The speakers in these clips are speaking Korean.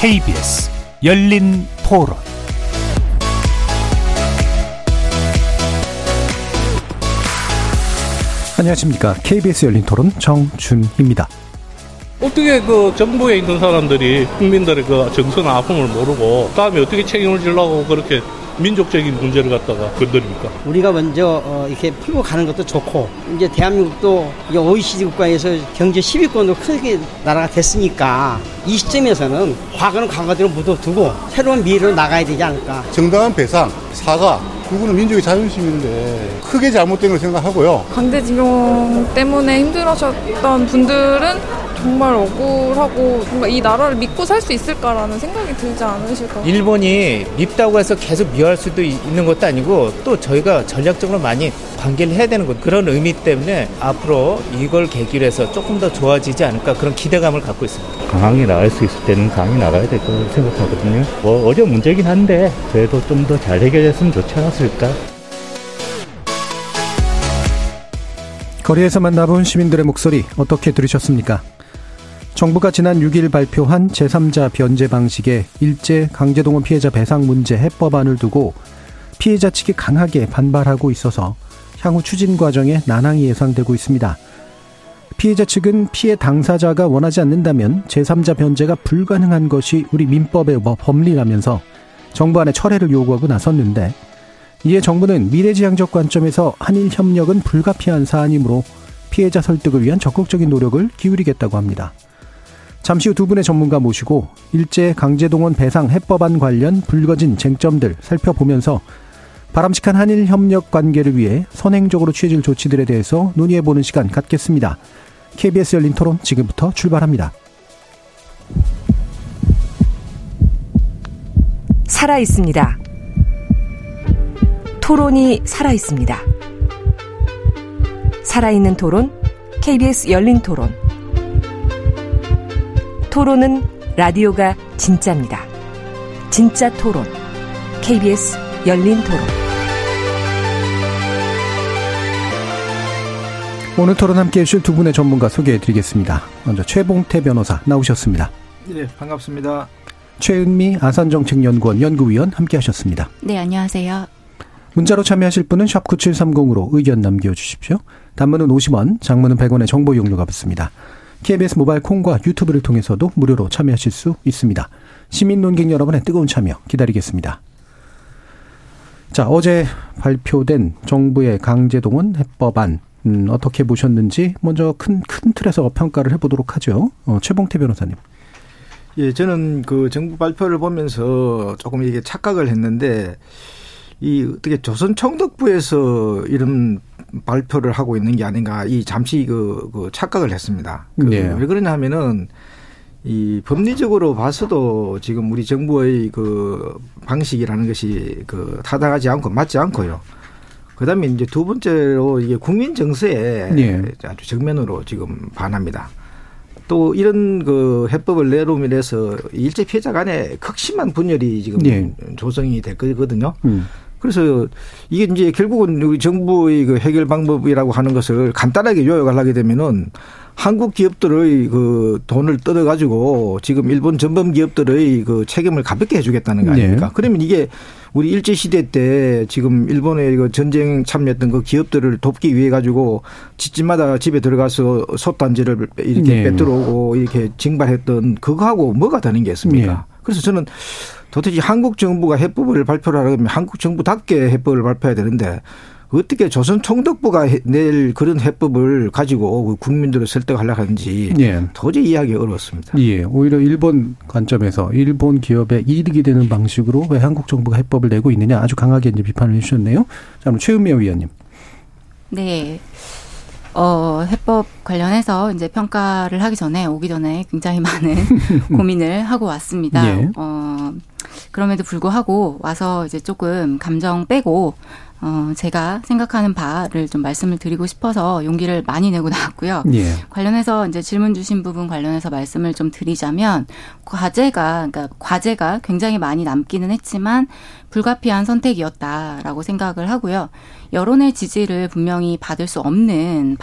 KBS 열린토론. 안녕하십니까. KBS 열린토론 정준희입니다. 어떻게 그 정부에 있는 사람들이 국민들의 그 정서나 아픔을 모르고 다음에 어떻게 책임을 지려고 그렇게 민족적인 문제를 갖다가 건드립니까? 우리가 먼저 이렇게 풀고 가는 것도 좋고, 이제 대한민국도 OECD 국가에서 경제 10위권으로 크게 나라가 됐으니까 이 시점에서는 과거는 과거대로 묻어두고 새로운 미래로 나가야 되지 않을까. 정당한 배상, 사과, 그거는 민족의 자존심인데 크게 잘못된 걸 생각하고요. 강제징용 때문에 힘들어졌던 분들은 정말 억울하고 정말 이 나라를 믿고 살 수 있을까라는 생각이 들지 않으실까요? 일본이 밉다고 해서 계속 미워할 수도 있는 것도 아니고 또 저희가 전략적으로 많이 관계를 해야 되는 것, 그런 의미 때문에 앞으로 이걸 계기로 해서 조금 더 좋아지지 않을까, 그런 기대감을 갖고 있습니다. 강하게 나갈 수 있을 때는 강하게 나가야 될 거라고 생각하거든요. 뭐 어려운 문제긴 한데 그래도 좀 더 잘 해결했으면 좋지 않았을까? 거리에서 만나본 시민들의 목소리 어떻게 들으셨습니까? 정부가 지난 6일 발표한 제3자 변제 방식의 일제 강제동원 피해자 배상 문제 해법안을 두고 피해자 측이 강하게 반발하고 있어서 향후 추진 과정에 난항이 예상되고 있습니다. 피해자 측은 피해 당사자가 원하지 않는다면 제3자 변제가 불가능한 것이 우리 민법의 법리라면서 정부안의 철회를 요구하고 나섰는데, 이에 정부는 미래지향적 관점에서 한일 협력은 불가피한 사안이므로 피해자 설득을 위한 적극적인 노력을 기울이겠다고 합니다. 잠시 후 두 분의 전문가 모시고 일제 강제동원 배상 해법안 관련 불거진 쟁점들 살펴보면서 바람직한 한일 협력 관계를 위해 선행적으로 취해질 조치들에 대해서 논의해보는 시간 갖겠습니다. KBS 열린 토론 지금부터 출발합니다. 살아있습니다. 토론이 살아있습니다. 살아있는 토론, KBS 열린 토론. 토론은 라디오가 진짜입니다. 진짜 토론, KBS 열린 토론. 오늘 토론 함께해 주실 두 분의 전문가 소개해드리겠습니다. 먼저 최봉태 변호사 나오셨습니다. 네, 반갑습니다. 최은미 아산정책연구원 연구위원 함께하셨습니다. 네, 안녕하세요. 문자로 참여하실 분은 샵 9730으로 의견 남겨주십시오. 단문은 50원, 장문은 100원의 정보 이용료가 붙습니다. KBS 모바일 콩과 유튜브를 통해서도 무료로 참여하실 수 있습니다. 시민 논객 여러분의 뜨거운 참여 기다리겠습니다. 자, 어제 발표된 정부의 강제동원 해법안, 어떻게 보셨는지 먼저 큰 틀에서 평가를 해보도록 하죠. 최봉태 변호사님. 예, 저는 그 정부 발표를 보면서 조금 이게 착각을 했는데, 이 어떻게 조선총독부에서 이런 발표를 하고 있는 게 아닌가, 이 잠시 그 착각을 했습니다. 네. 왜 그러냐 하면은 이 법리적으로 봐서도 지금 우리 정부의 그 방식이라는 것이 그 타당하지 않고 맞지 않고요. 그다음에 이제 두 번째로 이게 국민 정서에, 네, 아주 정면으로 지금 반합니다. 또 이런 그 해법을 내놓음에 대해서 일제 피해자 간에 극심한 분열이 지금, 네, 조성이 될 거거든요. 그래서 이게 이제 결국은 정부의 그 해결 방법이라고 하는 것을 간단하게 요약을 하게 되면은 한국 기업들의 그 돈을 뜯어가지고 지금 일본 전범 기업들의 그 책임을 가볍게 해주겠다는 거 아닙니까? 네. 그러면 이게 우리 일제 시대 때 지금 일본의 그 전쟁 참여했던 그 기업들을 돕기 위해 가지고 집집마다 집에 들어가서 솥단지를 이렇게 뺏들어오고, 네, 이렇게 징발했던 그거하고 뭐가 다른 게 있습니까? 네. 그래서 저는 도대체 한국 정부가 해법을 발표를 하려면 한국 정부답게 해법을 발표해야 되는데, 어떻게 조선 총독부가 낼 그런 해법을 가지고 국민들을 설득하려고 하는지, 예, 도저히 이해하기가 어려웠습니다. 예, 오히려 일본 관점에서 일본 기업에 이득이 되는 방식으로 왜 한국 정부가 해법을 내고 있느냐, 아주 강하게 이제 비판을 해 주셨네요. 자, 그럼 최은미 위원님. 네. 해법 관련해서 이제 평가를 하기 전에, 오기 전에 굉장히 많은 고민을 하고 왔습니다. 예. 그럼에도 불구하고 와서 이제 조금 감정 빼고 제가 생각하는 바를 좀 말씀을 드리고 싶어서 용기를 많이 내고 나왔고요. 예. 관련해서 이제 질문 주신 부분 관련해서 말씀을 좀 드리자면 과제가 굉장히 많이 남기는 했지만 불가피한 선택이었다라고 생각을 하고요. 여론의 지지를 분명히 받을 수 없는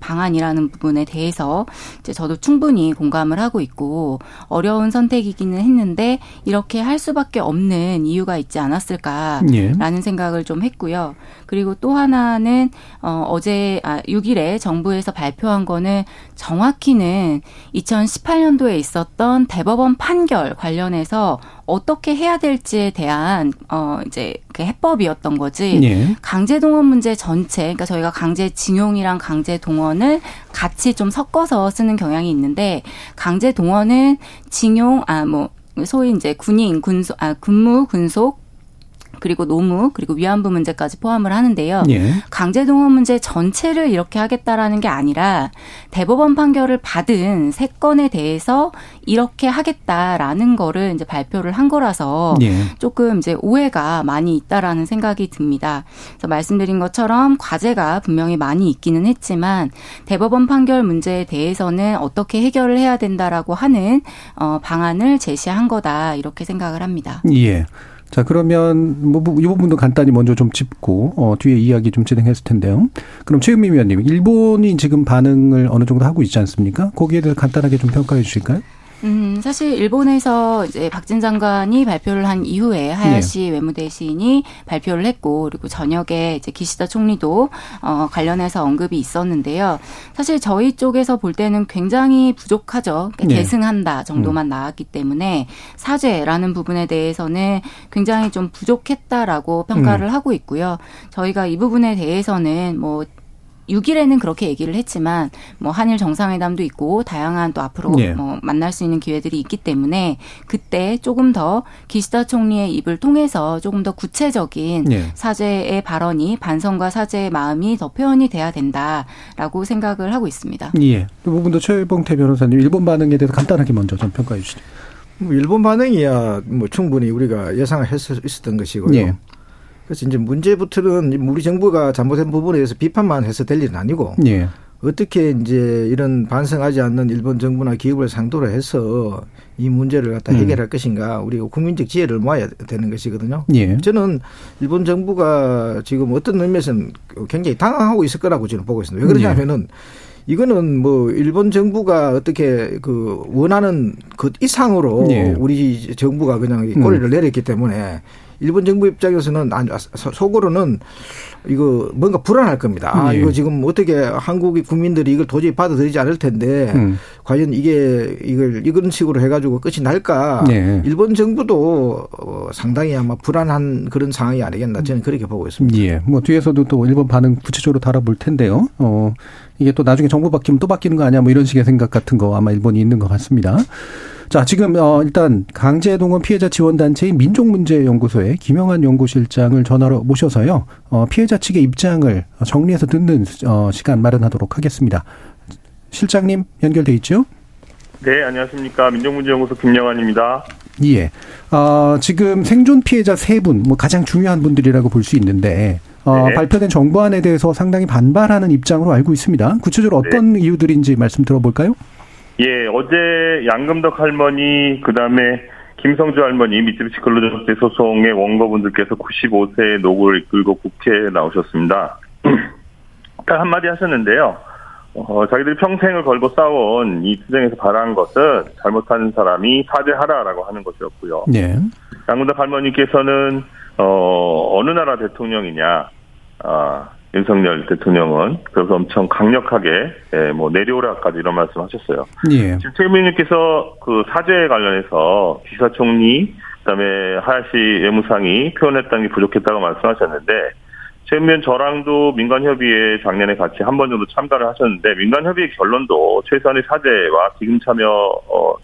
방안이라는 부분에 대해서 이제 저도 충분히 공감을 하고 있고 어려운 선택이기는 했는데 이렇게 할 수밖에 없는 이유가 있지 않았을까라는 예. 생각을 좀 했고요. 그리고 또 하나는 어제 6일에 정부에서 발표한 거는 정확히는 2018년도에 있었던 대법원 판결 관련해서 어떻게 해야 될지에 대한 이제 그 해법이었던 거지. 예. 강제동원 문제 전체, 그러니까 저희가 강제징용이랑 강제동원을 같이 좀 섞어서 쓰는 경향이 있는데 강제동원은 징용, 소위 이제 군무, 군속. 그리고 노무 그리고 위안부 문제까지 포함을 하는데요. 예. 강제동원 문제 전체를 이렇게 하겠다라는 게 아니라 대법원 판결을 받은 세 건에 대해서 이렇게 하겠다라는 거를 이제 발표를 한 거라서 예. 조금 이제 오해가 많이 있다라는 생각이 듭니다. 그래서 말씀드린 것처럼 과제가 분명히 많이 있기는 했지만 대법원 판결 문제에 대해서는 어떻게 해결을 해야 된다라고 하는 방안을 제시한 거다 이렇게 생각을 합니다. 예. 자, 그러면, 이 부분도 간단히 먼저 좀 짚고, 뒤에 이야기 좀 진행했을 텐데요. 그럼 최은미 위원님, 일본이 지금 반응을 어느 정도 하고 있지 않습니까? 거기에 대해서 간단하게 좀 평가해 주실까요? 사실 일본에서 이제 박진 장관이 발표를 한 이후에 하야시 네. 외무대신이 발표를 했고, 그리고 저녁에 이제 기시다 총리도 관련해서 언급이 있었는데요. 사실 저희 쪽에서 볼 때는 굉장히 부족하죠. 그러니까 네. 계승한다 정도만 나왔기 때문에 사죄라는 부분에 대해서는 굉장히 좀 부족했다라고 평가를 하고 있고요. 저희가 이 부분에 대해서는 6일에는 그렇게 얘기를 했지만 한일 정상회담도 있고 다양한 또 앞으로 예. 만날 수 있는 기회들이 있기 때문에 그때 조금 더 기시다 총리의 입을 통해서 조금 더 구체적인 예. 사죄의 발언이 반성과 사죄의 마음이 더 표현이 돼야 된다라고 생각을 하고 있습니다. 예. 그 부분도 최봉태 변호사님 일본 반응에 대해서 간단하게 먼저 좀 평가해 주시죠. 일본 반응이야 충분히 우리가 예상을 했었던 것이고요. 예. 그래서 이제 문제부터는 우리 정부가 잘못된 부분에 대해서 비판만 해서 될 일은 아니고 예. 어떻게 이제 이런 반성하지 않는 일본 정부나 기업을 상대로 해서 이 문제를 갖다 해결할 것인가 우리가 국민적 지혜를 모아야 되는 것이거든요. 예. 저는 일본 정부가 지금 어떤 의미에서는 굉장히 당황하고 있을 거라고 저는 보고 있습니다. 왜 그러냐면은 이거는 일본 정부가 어떻게 그 원하는 것 이상으로 예. 우리 정부가 그냥 꼬리를 내렸기 때문에 일본 정부 입장에서는 속으로는 이거 뭔가 불안할 겁니다. 아, 이거 지금 어떻게 한국의 국민들이 이걸 도저히 받아들이지 않을 텐데 과연 이런 식으로 해가지고 끝이 날까? 네. 일본 정부도 상당히 아마 불안한 그런 상황이 아니겠나 저는 그렇게 보고 있습니다. 예. 뒤에서도 또 일본 반응 구체적으로 다뤄볼 텐데요. 이게 또 나중에 정부 바뀌면 또 바뀌는 거 아니야? 이런 식의 생각 같은 거 아마 일본이 있는 것 같습니다. 자, 지금 일단 강제동원 피해자 지원단체인 민족문제연구소의 김영환 연구실장을 전화로 모셔서요. 피해자 측의 입장을 정리해서 듣는 시간 마련하도록 하겠습니다. 실장님 연결돼 있죠? 네, 안녕하십니까. 민족문제연구소 김영환입니다. 예. 지금 생존 피해자 3분, 가장 중요한 분들이라고 볼 수 있는데 네. 발표된 정부안에 대해서 상당히 반발하는 입장으로 알고 있습니다. 구체적으로 어떤 네. 이유들인지 말씀 들어볼까요? 예, 어제 양금덕 할머니, 그 다음에 김성주 할머니, 미쓰비시 근로자복지 소송의 원고분들께서 95세의 노고를 이끌고 국회에 나오셨습니다. 딱 한마디 하셨는데요. 자기들이 평생을 걸고 싸워온 이 투쟁에서 바라는 것은 잘못한 사람이 사죄하라라고 하는 것이었고요. 네. 양금덕 할머니께서는, 어느 나라 대통령이냐, 윤석열 대통령은 그래서 엄청 강력하게 내려오라까지 이런 말씀하셨어요. 예. 지금 최 의원님께서 그 사죄에 관련해서 기시다 총리 그다음에 하야시 외무상이 표현했다는 게 부족했다고 말씀하셨는데 최 의원 저랑도 민간협의회 작년에 같이 한 번 정도 참가를 하셨는데 민간협의회 결론도 최소한의 사죄와 지금 참여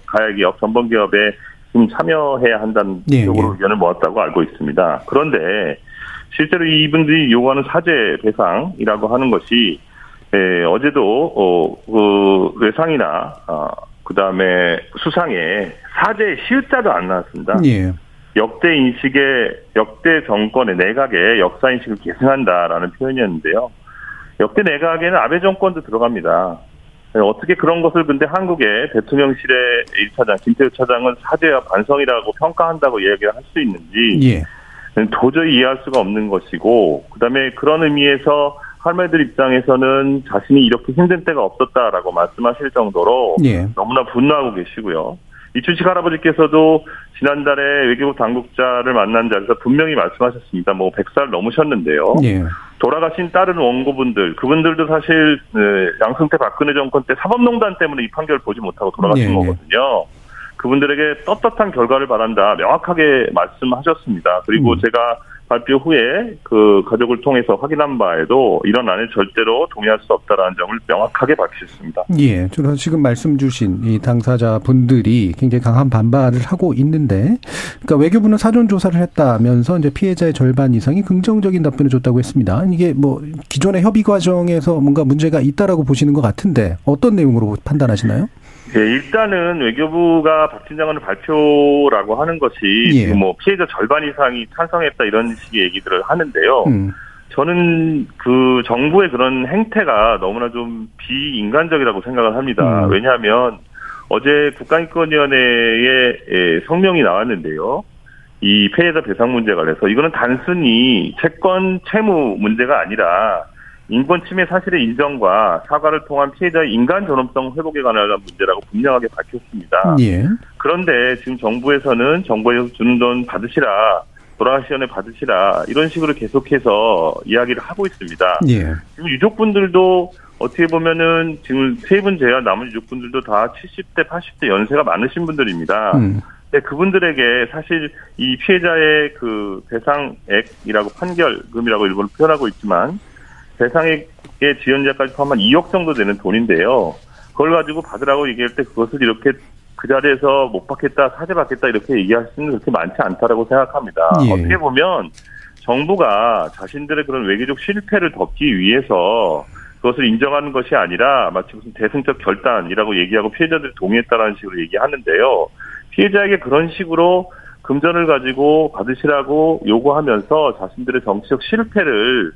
가야기업 전범기업에 지금 참여해야 한다는 쪽으로 의견을 모았다고 알고 있습니다. 그런데 실제로 이분들이 요구하는 사죄 배상이라고 하는 것이 어제도 외상이나 그다음에 수상에 사죄의 시읒자도 안 나왔습니다. 예. 역대 정권의 내각의 역사인식을 계승한다라는 표현이었는데요. 역대 내각에는 아베 정권도 들어갑니다. 어떻게 그런 것을 근데 한국의 대통령실의 1차장 김태우 차장은 사죄와 반성이라고 평가한다고 이야기를 할 수 있는지 도저히 이해할 수가 없는 것이고, 그다음에 그런 의미에서 할머니들 입장에서는 자신이 이렇게 힘든 때가 없었다라고 말씀하실 정도로 너무나 분노하고 계시고요. 이춘식 할아버지께서도 지난달에 외교부 당국자를 만난 자리에서 분명히 말씀하셨습니다. 100살 넘으셨는데요. 돌아가신 다른 원고분들, 그분들도 사실 양승태 박근혜 정권 때 사법농단 때문에 이 판결을 보지 못하고 돌아가신 거거든요. 그분들에게 떳떳한 결과를 바란다 명확하게 말씀하셨습니다. 그리고 제가 발표 후에 그 가족을 통해서 확인한 바에도 이런 안에 절대로 동의할 수 없다라는 점을 명확하게 밝히셨습니다. 예, 저는 지금 말씀 주신 이 당사자 분들이 굉장히 강한 반발을 하고 있는데, 그러니까 외교부는 사전 조사를 했다면서 이제 피해자의 절반 이상이 긍정적인 답변을 줬다고 했습니다. 이게 기존의 협의 과정에서 뭔가 문제가 있다라고 보시는 것 같은데 어떤 내용으로 판단하시나요? 예, 일단은 외교부가 박진 장관을 발표라고 하는 것이 피해자 절반 이상이 찬성했다 이런 식의 얘기들을 하는데요. 저는 그 정부의 그런 행태가 너무나 좀 비인간적이라고 생각을 합니다. 왜냐하면 어제 국가인권위원회의 성명이 나왔는데요. 이 피해자 배상 문제에 관해서 이거는 단순히 채권 채무 문제가 아니라 인권 침해 사실의 인정과 사과를 통한 피해자의 인간 존엄성 회복에 관한 문제라고 분명하게 밝혔습니다. 예. 그런데 지금 정부에서는 정부에서 주는 돈 받으시라, 돌아가시기 전에 받으시라 이런 식으로 계속해서 이야기를 하고 있습니다. 예. 지금 유족분들도 어떻게 보면은 지금 세 분 제외한 남은 유족분들도 다 70대, 80대 연세가 많으신 분들입니다. 그분들에게 사실 이 피해자의 그 배상액이라고 판결금이라고 일부러 표현하고 있지만 배상액의 지연자까지 포함한 2억 정도 되는 돈인데요. 그걸 가지고 받으라고 얘기할 때 그것을 이렇게 그 자리에서 못 받겠다, 사죄 받겠다 이렇게 얘기할 수는 그렇게 많지 않다라고 생각합니다. 예. 어떻게 보면 정부가 자신들의 그런 외교적 실패를 덮기 위해서 그것을 인정하는 것이 아니라 마치 무슨 대승적 결단이라고 얘기하고 피해자들이 동의했다라는 식으로 얘기하는데요. 피해자에게 그런 식으로 금전을 가지고 받으시라고 요구하면서 자신들의 정치적 실패를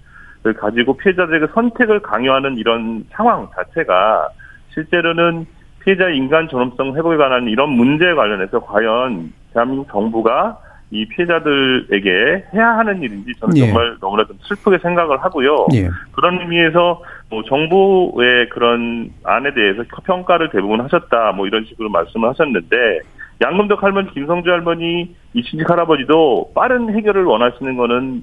가지고 피해자들에게 선택을 강요하는 이런 상황 자체가 실제로는 피해자의 인간 존엄성 회복에 관한 이런 문제에 관련해서 과연 대한민국 정부가 이 피해자들에게 해야 하는 일인지 저는 정말 너무나 좀 슬프게 생각을 하고요. 그런 의미에서 정부의 그런 안에 대해서 평가를 대부분 하셨다 이런 식으로 말씀을 하셨는데, 양금덕 할머니, 김성주 할머니, 이춘식 할아버지도 빠른 해결을 원하시는 거는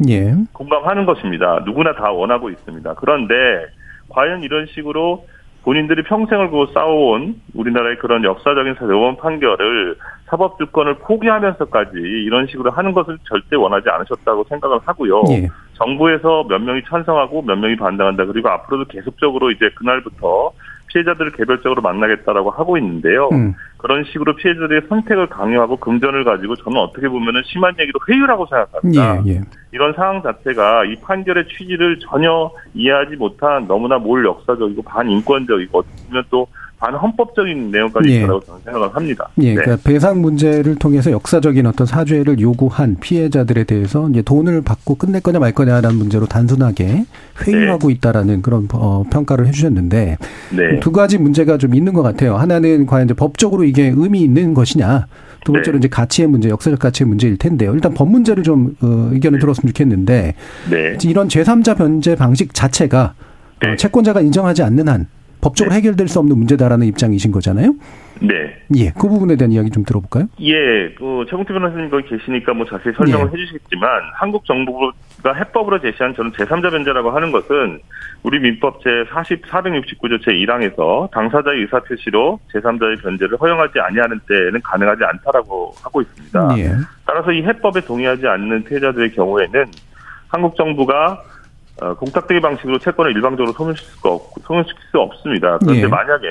공감하는 것입니다. 누구나 다 원하고 있습니다. 그런데 과연 이런 식으로 본인들이 평생을 그 싸워온 우리나라의 그런 역사적인 사법원 판결을 사법 주권을 포기하면서까지 이런 식으로 하는 것을 절대 원하지 않으셨다고 생각을 하고요. 정부에서 몇 명이 찬성하고 몇 명이 반대한다. 그리고 앞으로도 계속적으로 이제 그날부터 피해자들을 개별적으로 만나겠다라고 하고 있는데요. 그런 식으로 피해자들의 선택을 강요하고 금전을 가지고 저는 어떻게 보면은 심한 얘기도 회유라고 생각합니다. 이런 상황 자체가 이 판결의 취지를 전혀 이해하지 못한 너무나 몰 역사적이고 반인권적이고 어떻게 보면 또 반헌법적인 내용까지 있다고 저는 생각을 합니다. 그러니까 배상 문제를 통해서 역사적인 어떤 사죄를 요구한 피해자들에 대해서 이제 돈을 받고 끝낼 거냐 말 거냐라는 문제로 단순하게 회유하고 있다라는 그런 평가를 해주셨는데 두 가지 문제가 좀 있는 것 같아요. 하나는 과연 이제 법적으로 이게 의미 있는 것이냐. 두 번째로 이제 가치의 문제, 역사적 가치의 문제일 텐데요. 일단 법 문제를 좀 의견을 들었으면 좋겠는데 이런 제3자 변제 방식 자체가 채권자가 인정하지 않는 한 법적으로 해결될 수 없는 문제다라는 입장이신 거잖아요. 그 부분에 대한 이야기 좀 들어볼까요? 최봉태 변호사님 거기 계시니까 자세히 설명을 해주시겠지만 한국 정부가 해법으로 제시한 저는 제3자 변제라고 하는 것은 우리 민법 제469조 제1항에서 당사자의 의사표시로 제3자의 변제를 허용하지 아니하는 때에는 가능하지 않다라고 하고 있습니다. 따라서 이 해법에 동의하지 않는 피해자들의 경우에는 한국 정부가 공탁대기 방식으로 채권을 일방적으로 소멸시킬 수 없습니다. 그런데 만약에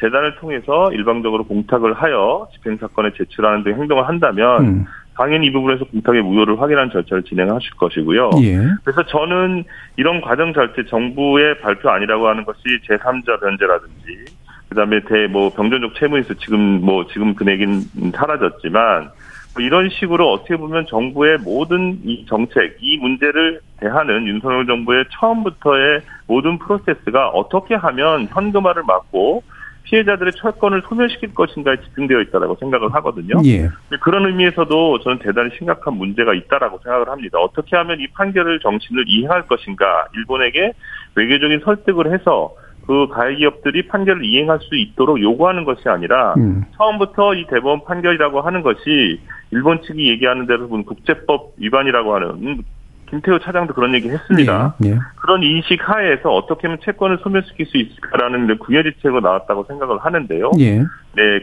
재단을 통해서 일방적으로 공탁을 하여 집행사건에 제출하는 등 행동을 한다면 당연히 이 부분에서 공탁의 무효를 확인하는 절차를 진행하실 것이고요. 그래서 저는 이런 과정 자체 정부의 발표 아니라고 하는 것이 제3자 변제라든지 그다음에 병존적 채무에서 지금 금액은 사라졌지만 뭐 이런 식으로 어떻게 보면 정부의 모든 이 정책, 이 문제를 대하는 윤석열 정부의 처음부터의 모든 프로세스가 어떻게 하면 현금화를 막고 피해자들의 철권을 소멸시킬 것인가에 집중되어 있다고 생각을 하거든요. 예. 그런 의미에서도 저는 대단히 심각한 문제가 있다고 생각을 합니다. 어떻게 하면 이 판결을 정신을 이해할 것인가, 일본에게 외교적인 설득을 해서 그 가해 기업들이 판결을 이행할 수 있도록 요구하는 것이 아니라 처음부터 이 대법원 판결이라고 하는 것이 일본 측이 얘기하는 대로 국제법 위반이라고 하는, 김태우 차장도 그런 얘기 했습니다. 예, 예. 그런 인식 하에서 어떻게 하면 채권을 소멸시킬 수 있을까라는 궁여지책으로 나왔다고 생각을 하는데요. 예. 네,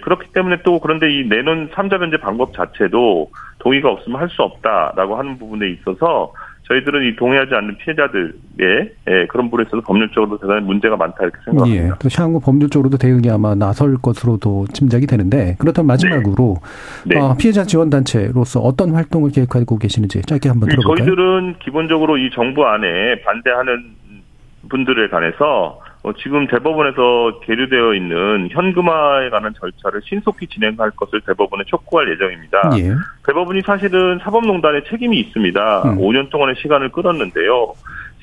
그렇기 때문에 또 그런데 이 내놓은 3자 변제 방법 자체도 동의가 없으면 할 수 없다라고 하는 부분에 있어서 저희들은 이 동의하지 않는 피해자들의 그런 부분에서도 법률적으로 대단히 문제가 많다 이렇게 생각합니다. 예, 또 향후 법률적으로도 대응이 아마 나설 것으로도 짐작이 되는데, 그렇다면 마지막으로 네. 피해자 지원단체로서 어떤 활동을 계획하고 계시는지 짧게 한번 들어볼까요? 저희들은 기본적으로 이 정부 안에 반대하는 분들에 관해서 지금 대법원에서 계류되어 있는 현금화에 관한 절차를 신속히 진행할 것을 대법원에 촉구할 예정입니다. 예. 대법원이 사실은 사법농단에 책임이 있습니다. 5년 동안의 시간을 끌었는데요.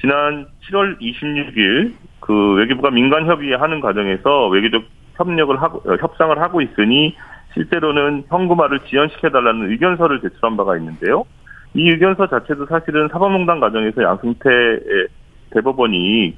지난 7월 26일 그 외교부가 민간협의하는 과정에서 외교적 협력을 하고 협상을 하고 있으니 실제로는 현금화를 지연시켜달라는 의견서를 제출한 바가 있는데요. 이 의견서 자체도 사실은 사법농단 과정에서 양승태 대법원이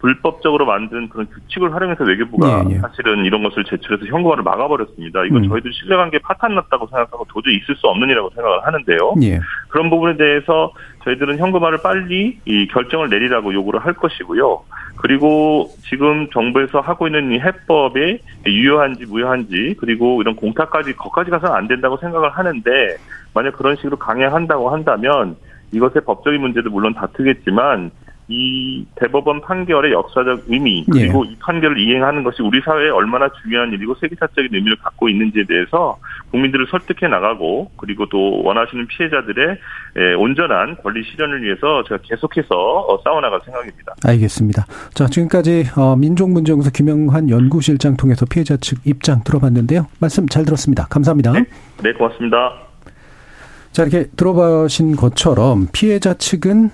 불법적으로 만든 그런 규칙을 활용해서 외교부가 예, 예. 사실은 이런 것을 제출해서 현금화를 막아버렸습니다. 이건 저희들 신뢰관계 파탄 났다고 생각하고 도저히 있을 수 없는 일이라고 생각을 하는데요. 예. 그런 부분에 대해서 저희들은 현금화를 빨리 이 결정을 내리라고 요구를 할 것이고요. 그리고 지금 정부에서 하고 있는 이 해법이 유효한지 무효한지, 그리고 이런 공탁까지 거기까지 가서는 안 된다고 생각을 하는데, 만약 그런 식으로 강행한다고 한다면 이것의 법적인 문제도 물론 다투겠지만 이 대법원 판결의 역사적 의미, 그리고 예. 이 판결을 이행하는 것이 우리 사회에 얼마나 중요한 일이고 세계사적인 의미를 갖고 있는지에 대해서 국민들을 설득해 나가고, 그리고 또 원하시는 피해자들의 온전한 권리 실현을 위해서 제가 계속해서 싸워나갈 생각입니다. 알겠습니다. 자, 지금까지 민족문제연구소 김영환 연구실장 통해서 피해자 측 입장 들어봤는데요. 말씀 잘 들었습니다. 감사합니다. 네, 네 고맙습니다. 자, 이렇게 들어보신 것처럼 피해자 측은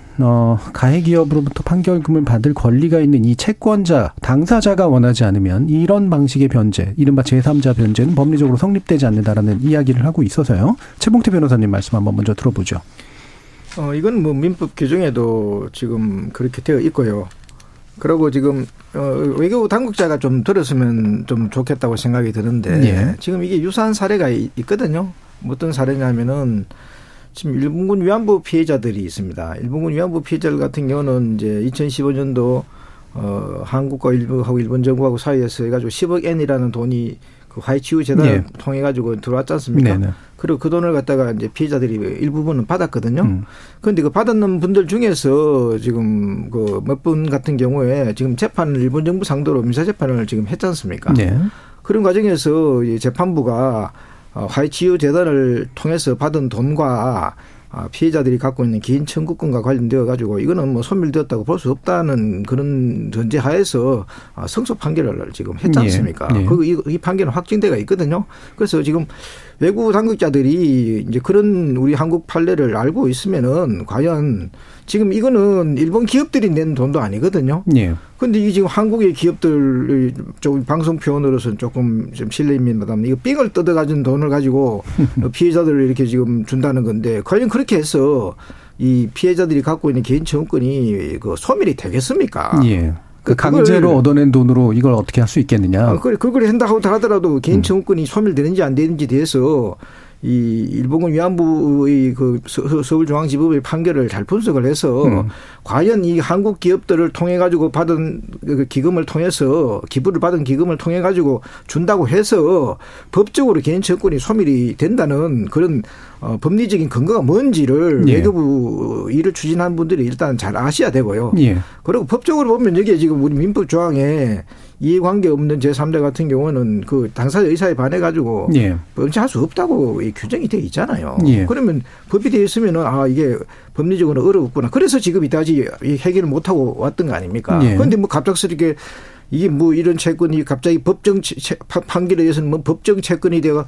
가해 기업으로부터 판결금을 받을 권리가 있는 이 채권자, 당사자가 원하지 않으면 이런 방식의 변제, 이른바 제3자 변제는 법리적으로 성립되지 않는다라는 이야기를 하고 있어서요. 최봉태 변호사님 말씀 한번 먼저 들어보죠. 이건 뭐 민법 규정에도 지금 그렇게 되어 있고요. 그리고 지금 외교부 당국자가 좀 들었으면 좀 좋겠다고 생각이 드는데 예. 지금 이게 유사한 사례가 있거든요. 어떤 사례냐면은 지금 일본군 위안부 피해자들이 있습니다. 일본군 위안부 피해자들 같은 경우는 이제 2015년도 한국과 일본하고 일본 정부하고 사이에서 해가지고 10억 엔이라는 돈이 그 화해치유 재단을 예. 통해 가지고 들어왔지 않습니까? 네네. 그리고 그 돈을 갖다가 이제 피해자들이 일부분은 받았거든요. 그런데 그 받았는 분들 중에서 지금 그 몇 분 같은 경우에 지금 재판을 일본 정부 상대로 민사 재판을 지금 했지 않습니까? 네. 그런 과정에서 재판부가 화해치유 재단을 통해서 받은 돈과 피해자들이 갖고 있는 개인 청구권과 관련되어 가지고 이거는 뭐 소멸되었다고 볼 수 없다는 그런 전제하에서 승소 판결을 지금 했지 않습니까? 예. 예. 그리고 이 판결은 확정돼가 있거든요. 그래서 지금 외국 당국자들이 이제 그런 우리 한국 판례를 알고 있으면은 과연 지금 이거는 일본 기업들이 낸 돈도 아니거든요. 예. 그런데 이게 지금 한국의 기업들 조금 방송 표현으로서는 조금 좀 실례입니다. 이거 삥을 뜯어가진 돈을 가지고 피해자들을 이렇게 지금 준다는 건데 과연 그렇게 해서 이 피해자들이 갖고 있는 개인 청구권이 그 소멸이 되겠습니까? 예. 그 강제로 얻어낸 돈으로 이걸 어떻게 할 수 있겠느냐. 그걸 한다고 하더라도 개인 청구권이 소멸되는지 안 되는지에 대해서 이 일본군 위안부의 그 서울중앙지법의 판결을 잘 분석을 해서 과연 이 한국 기업들을 통해 가지고 받은 그 기금을 통해서 기부를 받은 기금을 통해 가지고 준다고 해서 법적으로 개인 청구권이 소멸이 된다는 그런 법리적인 근거가 뭔지를 예. 외교부 일을 추진하는 분들이 일단 잘 아셔야 되고요. 예. 그리고 법적으로 보면 여기에 지금 우리 민법조항에 이해관계 없는 제3자 같은 경우는 그 당사자 의사에 반해 가지고 범죄할 수 없다고 규정이 되어 있잖아요. 예. 그러면 법이 되어 있으면 아 이게 법리적으로 어렵구나. 그래서 지금 이따지 해결을 못하고 왔던 거 아닙니까? 예. 그런데 뭐 갑작스럽게 이게 뭐 이런 채권이 갑자기 법정 판결에 의해서는 뭐 법정 채권이 되어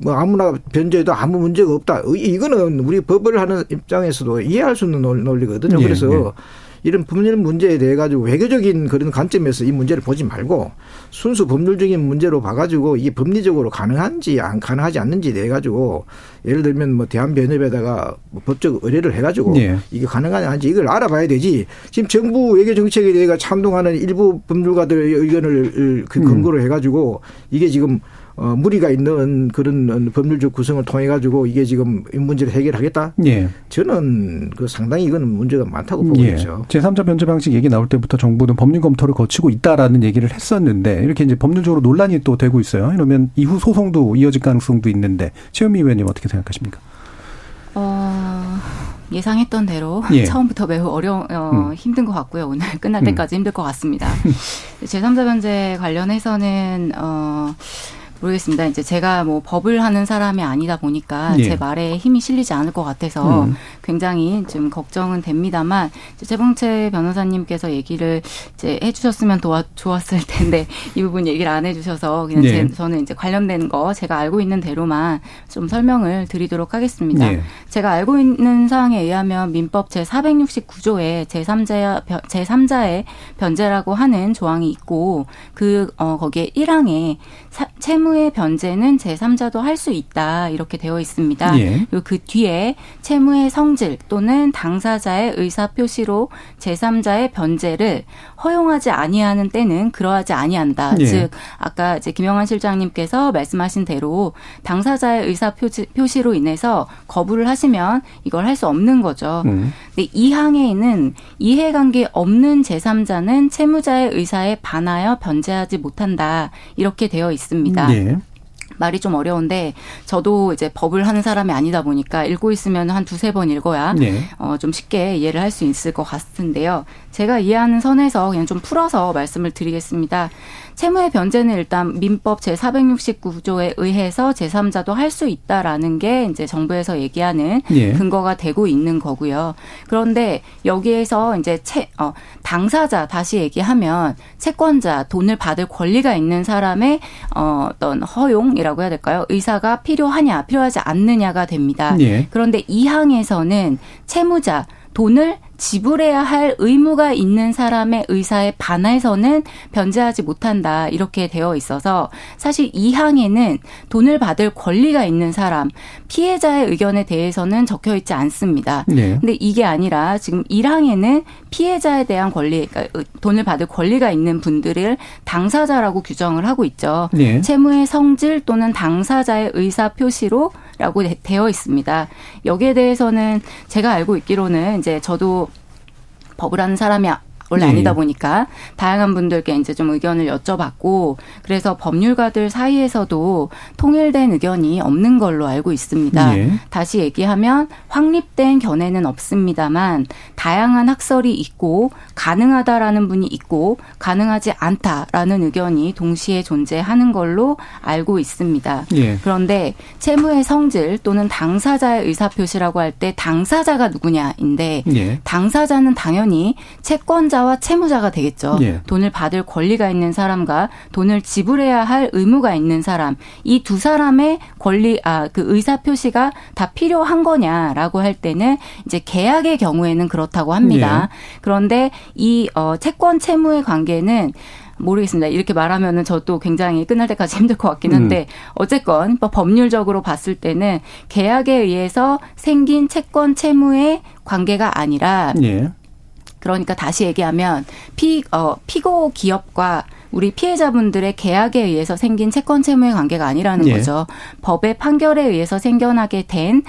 뭐 아무나 변제해도 아무 문제가 없다. 이거는 우리 법을 하는 입장에서도 이해할 수 있는 논리거든요. 그래서 이런 법률 문제에 대해 가지고 외교적인 그런 관점에서 이 문제를 보지 말고 순수 법률적인 문제로 봐가지고 이게 법리적으로 가능한지 안 가능하지 않는지 대해 가지고 예를 들면 뭐 대한변협에다가 뭐 법적 의뢰를 해가지고 이게 가능하지 않는지 이걸 알아봐야 되지. 지금 정부 외교 정책에 대해 찬동하는 일부 법률가들의 의견을 그 근거로 해가지고 이게 지금 무리가 있는 그런 법률적 구성을 통해 가지고 이게 지금 이 문제를 해결하겠다. 저는 그 상당히 이건 문제가 많다고 보고 있죠. 제3자 변제 방식 얘기 나올 때부터 정부는 법률 검토를 거치고 있다라는 얘기를 했었는데 이렇게 이제 법률적으로 논란이 또 되고 있어요. 이러면 이후 소송도 이어질 가능성도 있는데 최은미 의원님 어떻게 생각하십니까? 예상했던 대로 처음부터 매우 힘든 것 같고요. 오늘 끝날 때까지 힘들 것 같습니다. 제3자 변제 관련해서는 모르겠습니다. 이제 제가 뭐 법을 하는 사람이 아니다 보니까 제 말에 힘이 실리지 않을 것 같아서 굉장히 좀 걱정은 됩니다만 최봉태 변호사님께서 얘기를 이제 해주셨으면 좋았을 텐데 이 부분 얘기를 안 해주셔서 그냥 저는 이제 관련된 거 제가 알고 있는 대로만 좀 설명을 드리도록 하겠습니다. 제가 알고 있는 사항에 의하면 민법 제469조에 제3자의 변제라고 하는 조항이 있고 그 거기에 1항에 채무의 변제는 제3자도 할 수 있다 이렇게 되어 있습니다. 그리고 그 뒤에 채무의 성질 또는 당사자의 의사표시로 제3자의 변제를 허용하지 아니하는 때는 그러하지 아니한다. 즉 아까 이제 김영환 실장님께서 말씀하신 대로 당사자의 의사표시로 인해서 거부를 하시면 이걸 할 수 없는 거죠. 근데 이 항에는 이해관계 없는 제3자는 채무자의 의사에 반하여 변제하지 못한다 이렇게 되어 있습니다. 말이 좀 어려운데 저도 이제 법을 하는 사람이 아니다 보니까 읽고 있으면 한 두세 번 읽어야 좀 쉽게 이해를 할 수 있을 것 같은데요. 제가 이해하는 선에서 그냥 좀 풀어서 말씀을 드리겠습니다. 채무의 변제는 일단 민법 제469조에 의해서 제3자도 할 수 있다라는 게 이제 정부에서 얘기하는 근거가 되고 있는 거고요. 그런데 여기에서 이제 당사자 다시 얘기하면 채권자 돈을 받을 권리가 있는 사람의 어떤 허용이라고 해야 될까요? 의사가 필요하냐 필요하지 않느냐가 됩니다. 그런데 이 항에서는 채무자 돈을 지불해야 할 의무가 있는 사람의 의사에 반해서는 변제하지 못한다 이렇게 되어 있어서 사실 이 항에는 돈을 받을 권리가 있는 사람 피해자의 의견에 대해서는 적혀 있지 않습니다. 근데 이게 아니라 지금 1항에는 피해자에 대한 권리, 그러니까 돈을 받을 권리가 있는 분들을 당사자라고 규정을 하고 있죠. 채무의 성질 또는 당사자의 의사 표시로 라고 되어 있습니다. 여기에 대해서는 제가 알고 있기로는 이제 저도 법을 하는 사람이 원래 아니다 보니까 다양한 분들께 이제 좀 의견을 여쭤봤고 그래서 법률가들 사이에서도 통일된 의견이 없는 걸로 알고 있습니다. 다시 얘기하면 확립된 견해는 없습니다만 다양한 학설이 있고 가능하다라는 분이 있고 가능하지 않다라는 의견이 동시에 존재하는 걸로 알고 있습니다. 그런데 채무의 성질 또는 당사자의 의사표시라고 할 때 당사자가 누구냐인데 당사자는 당연히 채권자 와 채무자가 되겠죠. 돈을 받을 권리가 있는 사람과 돈을 지불해야 할 의무가 있는 사람 이 두 사람의 권리 그 의사 표시가 다 필요한 거냐라고 할 때는 이제 계약의 경우에는 그렇다고 합니다. 그런데 이 채권 채무의 관계는 모르겠습니다. 이렇게 말하면은 저도 굉장히 끝날 때까지 힘들 것 같긴 한데 어쨌건 법률적으로 봤을 때는 계약에 의해서 생긴 채권 채무의 관계가 아니라. 그러니까 다시 얘기하면 피고 기업과 우리 피해자분들의 계약에 의해서 생긴 채권 채무의 관계가 아니라는 거죠. 법의 판결에 의해서 생겨나게 된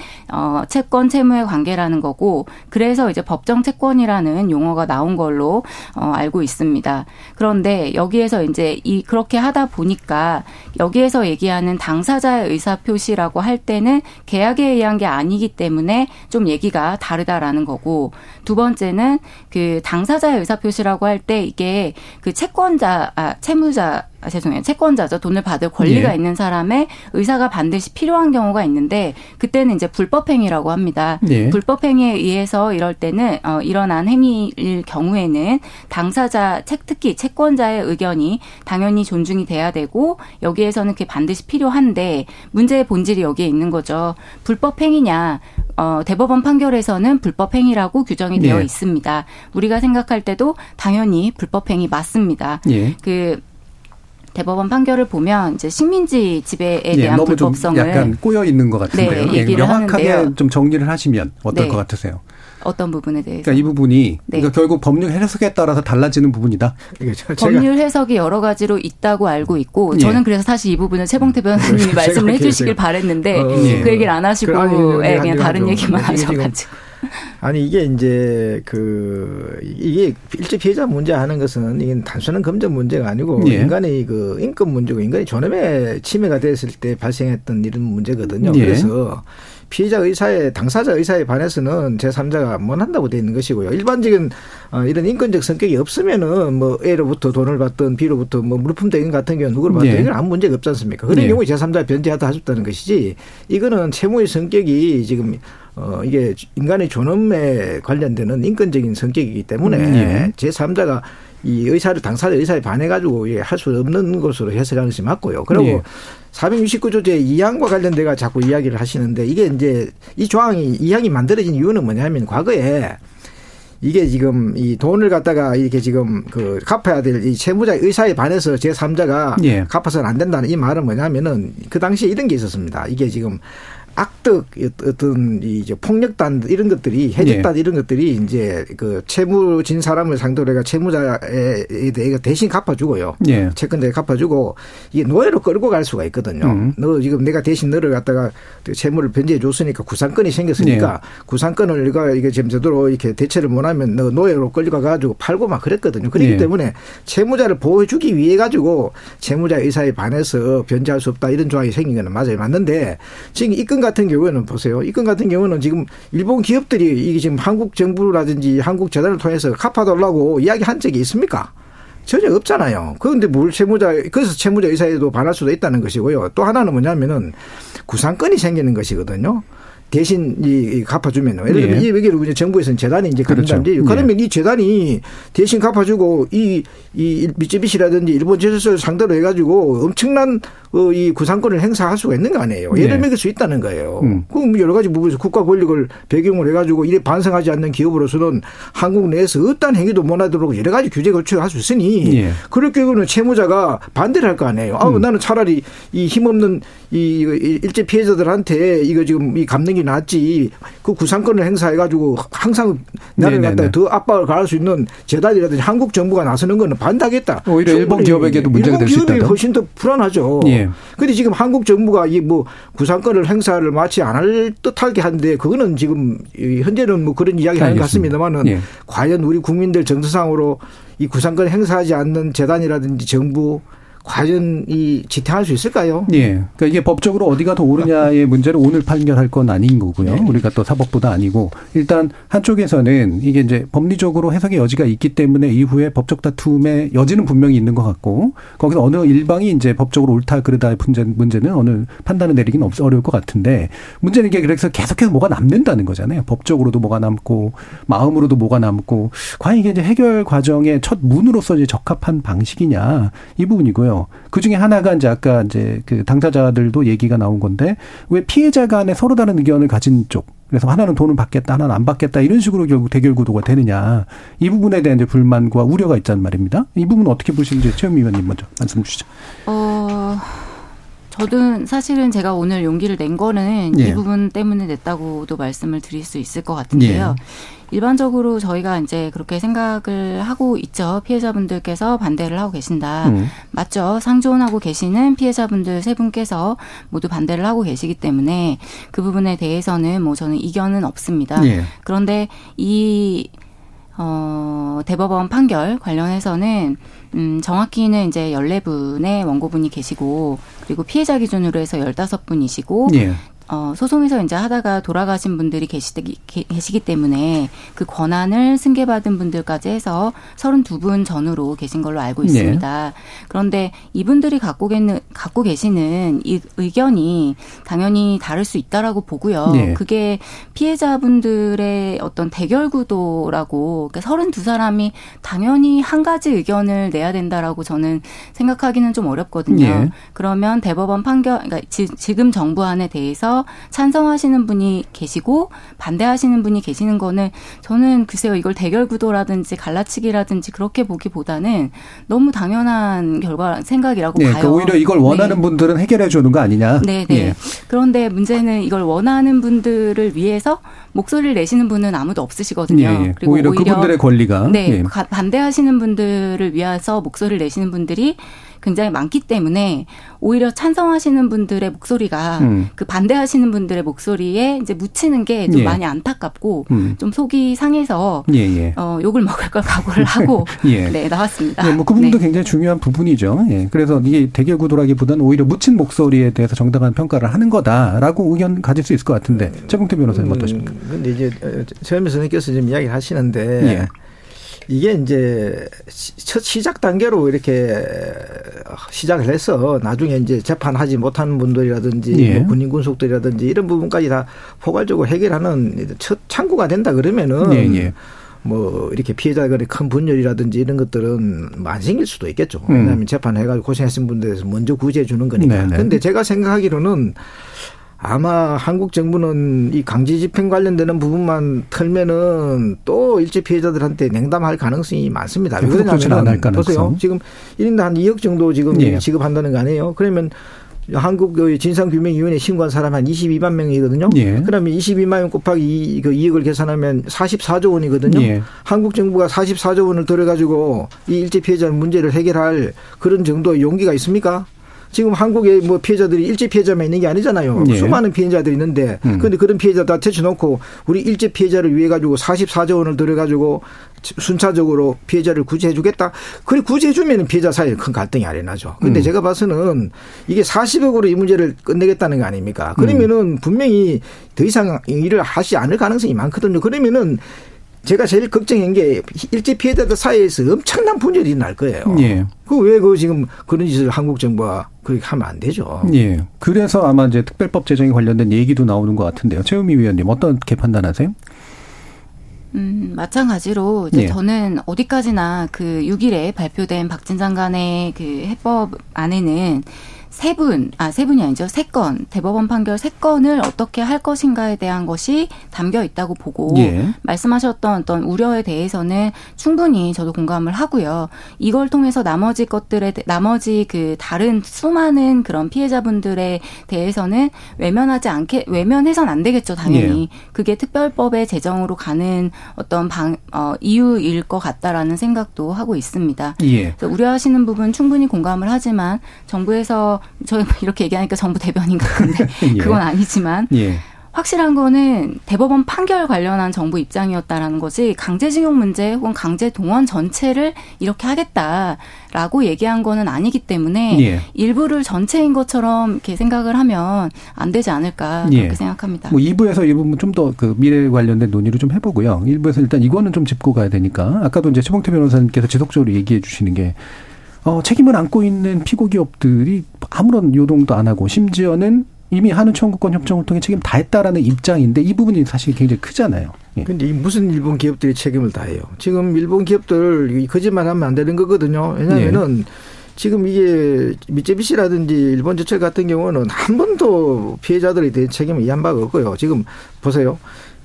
채권 채무의 관계라는 거고 그래서 이제 법정 채권이라는 용어가 나온 걸로 알고 있습니다. 그런데 여기에서 이제 그렇게 하다 보니까 여기에서 얘기하는 당사자의 의사 표시라고 할 때는 계약에 의한 게 아니기 때문에 좀 얘기가 다르다라는 거고 두 번째는 그 당사자의 의사 표시라고 할 때 이게 그 채권자 채권자죠. 돈을 받을 권리가 있는 사람의 의사가 반드시 필요한 경우가 있는데 그때는 이제 불법행위라고 합니다. 불법행위에 의해서 이럴 때는 일어난 행위일 경우에는 당사자, 특히 채권자의 의견이 당연히 존중이 돼야 되고 여기에서는 그게 반드시 필요한데 문제의 본질이 여기에 있는 거죠. 불법행위냐. 대법원 판결에서는 불법행위라고 규정이 되어 있습니다. 우리가 생각할 때도 당연히 불법행위 맞습니다. 그 대법원 판결을 보면 이제 식민지 지배에 대한 너무 불법성을 좀 약간 꼬여 있는 것 같은데요. 얘기를 명확하게 하는데요. 좀 정리를 하시면 어떨 것 같으세요? 어떤 부분에 대해서? 그러니까 이 부분이 그러니까 결국 법률 해석에 따라서 달라지는 부분이다. 법률 해석이 여러 가지로 있다고 알고 있고 저는 그래서 사실 이 부분을 최봉태 변호사님이 말씀을 해 주시길 바랬는데 그 얘기를 안 하시고 그냥 다른 얘기만 하셔가지고. 아니 이게 이제 이게 일제 피해자 문제 하는 것은 이게 단순한 금전 문제가 아니고 인간의 그 인권 문제고 인간의 존엄의 침해가 됐을 때 발생했던 이런 문제거든요. 그래서 피해자 의사의 당사자 의사에 반해서는 제3자가 못 한다고 되어 있는 것이고요. 일반적인 이런 인권적 성격이 없으면은 뭐 A로부터 돈을 받든 B로부터 뭐 물품 대금 같은 경우 누구를 받든 이건 아무 문제가 없지 않습니까? 그런 경우에 제3자가 변제하다 하셨다는 것이지 이거는 채무의 성격이 지금 이게 인간의 존엄에 관련되는 인권적인 성격이기 때문에 제3자가 이 의사를 당사자 의사에 반해가지고 할 수 없는 것으로 해석하는 것이 맞고요. 그리고 469조 제2항과 관련돼가 자꾸 이야기를 하시는데 이게 이제 이 조항이 2항이 만들어진 이유는 뭐냐면 과거에 이게 지금 이 돈을 갖다가 이렇게 지금 그 갚아야 될 이 채무자 의사에 반해서 제3자가 갚아서는 안 된다는 이 말은 뭐냐면은 그 당시에 이런 게 있었습니다. 이게 지금 악덕 어떤 이제 폭력단 이런 것들이 해적단 이런 것들이 이제 그 채무진 사람을 상대로 해가 채무자에 대해 대신 갚아주고요. 채권자에 갚아주고 이게 노예로 끌고 갈 수가 있거든요. 너 지금 내가 대신 너를 갖다가 채무를 변제해 줬으니까 구상권이 생겼으니까 구상권을 내가 이게 지금 제대로 이렇게 대체를 못하면 너 노예로 끌려가가지고 팔고 막 그랬거든요. 그렇기 때문에 채무자를 보호해주기 위해 가지고 채무자 의사에 반해서 변제할 수 없다 이런 조항이 생긴 건 맞아요. 맞는데 지금 이건 같은 경우에는 보세요. 이 건 같은 경우는 지금 일본 기업들이 이게 지금 한국 정부라든지 한국 재단을 통해서 갚아달라고 이야기한 적이 있습니까? 전혀 없잖아요. 그런데 그래서 채무자 의사에도 반할 수도 있다는 것이고요. 또 하나는 뭐냐면은 구상권이 생기는 것이거든요. 대신 이 갚아주면요. 예를 들면 이 여기로 이제 정부에서는 재단이 이제 그런데 그러면 이 재단이 대신 갚아주고 이 미쓰비시라든지 일본제철을 상대로 해가지고 엄청난 이 구상권을 행사할 수가 있는 거 아니에요. 예를 먹일 수 있다는 거예요. 그럼 여러 가지 부분에서 국가 권력을 배경으로 해가지고 이래 반성하지 않는 기업으로서는 한국 내에서 어떤 행위도 못하도록 여러 가지 규제 걸쳐 할 수 있으니 그럴 경우는 채무자가 반대를 할 거 아니에요. 나는 차라리 이 힘없는 이 일제 피해자들한테 이거 지금 이 감는 낫지 그 구상권을 행사해가지고 항상 나를 갖다 더 압박을 가할 수 있는 재단이라든지 한국 정부가 나서는 건 반대하겠다. 오히려 일본 기업에게도 문제가 될 수 있다. 일본 기업이 훨씬 더 불안하죠. 그런데 지금 한국 정부가 이 뭐 구상권을 행사를 마치 안 할 듯하게 한데 그거는 지금 현재는 뭐 그런 이야기하는 것 같습니다만은 과연 우리 국민들 정서상으로 이 구상권을 행사하지 않는 재단이라든지 정부 과연 이 지탱할 수 있을까요? 그러니까 이게 법적으로 어디가 더 옳으냐의 문제를 오늘 판결할 건 아닌 거고요. 우리가 또 사법부도 아니고 일단 한쪽에서는 이게 이제 법리적으로 해석의 여지가 있기 때문에 이후에 법적 다툼의 여지는 분명히 있는 것 같고 거기서 어느 일방이 이제 법적으로 옳다 그르다의 문제는 어느 판단을 내리긴 어려울 것 같은데 문제는 이게 그래서 계속해서 뭐가 남는다는 거잖아요. 법적으로도 뭐가 남고 마음으로도 뭐가 남고 과연 이게 이제 해결 과정의 첫 문으로서 이제 적합한 방식이냐 이 부분이고요. 그 중에 하나가 이제 아까 이제 그 당사자들도 얘기가 나온 건데 왜 피해자 간에 서로 다른 의견을 가진 쪽 그래서 하나는 돈을 받겠다 하나는 안 받겠다 이런 식으로 결국 대결 구도가 되느냐 이 부분에 대한 이제 불만과 우려가 있단 말입니다. 이 부분 어떻게 보시는지 최은미 의원님 먼저 말씀 주시죠. 저도 사실은 제가 오늘 용기를 낸 거는 이 부분 때문에 냈다고도 말씀을 드릴 수 있을 것 같은데요. 일반적으로 저희가 이제 그렇게 생각을 하고 있죠. 피해자분들께서 반대를 하고 계신다. 맞죠. 상존하고 계시는 피해자분들 세 분께서 모두 반대를 하고 계시기 때문에 그 부분에 대해서는 뭐 저는 이견은 없습니다. 그런데 이 대법원 판결 관련해서는 정확히는 이제 14분의 원고분이 계시고 그리고 피해자 기준으로 해서 15분이시고 소송에서 이제 하다가 돌아가신 분들이 계시기 때문에 그 권한을 승계받은 분들까지 해서 32분 전후로 계신 걸로 알고 있습니다. 네. 그런데 이분들이 갖고 계시는 이 의견이 당연히 다를 수 있다라고 보고요. 네. 그게 피해자분들의 어떤 대결 구도라고, 그러니까 32사람이 당연히 한 가지 의견을 내야 된다라고 저는 생각하기는 좀 어렵거든요. 네. 그러면 대법원 판결, 그러니까 지금 정부안에 대해서 찬성하시는 분이 계시고 반대하시는 분이 계시는 거는 저는 글쎄요, 이걸 대결 구도라든지 갈라치기라든지 그렇게 보기보다는 너무 당연한 결과 생각이라고 봐요. 그러니까 오히려 이걸 원하는 분들은 해결해 주는 거 아니냐. 네네. 예. 그런데 문제는 이걸 원하는 분들을 위해서 목소리를 내시는 분은 아무도 없으시거든요. 예. 그리고 오히려 그분들의 권리가. 네. 예. 반대하시는 분들을 위해서 목소리를 내시는 분들이 굉장히 많기 때문에 오히려 찬성하시는 분들의 목소리가 그 반대하시는 분들의 목소리에 이제 묻히는 게 좀 많이 안타깝고 좀 속이 상해서 욕을 먹을 걸 각오를 하고 네, 나왔습니다. 예, 뭐 그 부분도 굉장히 중요한 부분이죠. 예, 그래서 이게 대결 구도라기보다는 오히려 묻힌 목소리에 대해서 정당한 평가를 하는 거다라고 의견 가질 수 있을 것 같은데 최봉태 변호사님 어떠십니까? 그런데 이제 최은미 선생님께서 지금 이야기를 하시는데. 예. 이게 이제 첫 시작 단계로 이렇게 시작을 해서 나중에 이제 재판하지 못한 분들이라든지 뭐 군인 군속들이라든지 이런 부분까지 다 포괄적으로 해결하는 첫 창구가 된다 그러면은 뭐 이렇게 피해자 간의 큰 분열이라든지 이런 것들은 안 생길 수도 있겠죠. 왜냐하면 재판해가지고 고생하신 분들에서 먼저 구제해 주는 거니까. 그런데 제가 생각하기로는. 아마 한국 정부는 이 강제 집행 관련되는 부분만 털면은 또 일제 피해자들한테 냉담할 가능성이 많습니다. 왜 그러냐면 보세요. 지금 1인당 한 2억 정도 지금 지급한다는 거 아니에요? 그러면 한국의 진상규명위원회 신고한 사람 한 22만 명이거든요. 예. 그러면 22만 명 곱하기 2억을 계산하면 44조 원이거든요. 예. 한국 정부가 44조 원을 들여가지고 이 일제 피해자 문제를 해결할 그런 정도의 용기가 있습니까? 지금 한국에 뭐 피해자들이 일제 피해자만 있는 게 아니잖아요. 예. 수많은 피해자들이 있는데 그런데 그런 피해자 다 제쳐놓고 우리 일제 피해자를 위해 가지고 44조 원을 들여가지고 순차적으로 피해자를 구제해 주겠다. 그래 구제해 주면 피해자 사이에 큰 갈등이 아련하죠. 그런데 제가 봐서는 이게 40억으로 이 문제를 끝내겠다는 거 아닙니까? 그러면은 분명히 더 이상 일을 하지 않을 가능성이 많거든요. 그러면은 제가 제일 걱정한 게 일제 피해자들 사이에서 엄청난 분열이 날 거예요. 예. 그 왜 그 지금 그런 짓을 한국 정부가 그렇게 하면 안 되죠. 예. 그래서 아마 이제 특별법 제정에 관련된 얘기도 나오는 것 같은데요. 최은미 위원님 어떻게 판단하세요? 마찬가지로 이제 저는 어디까지나 그 6일에 발표된 박진 장관의 그 해법 안에는 세 건, 대법원 판결 3건을 어떻게 할 것인가에 대한 것이 담겨 있다고 보고 말씀하셨던 어떤 우려에 대해서는 충분히 저도 공감을 하고요. 이걸 통해서 나머지 그 다른 수많은 그런 피해자분들에 대해서는 외면해선 안 되겠죠, 당연히. 그게 특별법의 제정으로 가는 어떤 이유일 것 같다라는 생각도 하고 있습니다. 그래서 우려하시는 부분 충분히 공감을 하지만 정부에서 저희 이렇게 얘기하니까 정부 대변인가 근데 그건 아니지만 확실한 거는 대법원 판결 관련한 정부 입장이었다라는 거지 강제징용 문제 혹은 강제동원 전체를 이렇게 하겠다라고 얘기한 거는 아니기 때문에 일부를 전체인 것처럼 이렇게 생각을 하면 안 되지 않을까 그렇게 생각합니다. 뭐 2부에서 이 부분 좀 더 그 미래 관련된 논의를 좀 해보고요. 1부에서 일단 이거는 좀 짚고 가야 되니까 아까도 이제 최봉태 변호사님께서 지속적으로 얘기해 주시는 게 책임을 안고 있는 피고기업들이 아무런 요동도 안 하고 심지어는 이미 한우청구권 협정을 통해 책임 다 했다라는 입장인데 이 부분이 사실 굉장히 크잖아요. 그런데 무슨 일본 기업들이 책임을 다 해요. 지금 일본 기업들 거짓말하면 안 되는 거거든요. 왜냐하면은 지금 이게 미쓰비시라든지 일본제철 같은 경우는 한 번도 피해자들에 대한 책임을 이해한 바가 없고요. 지금 보세요.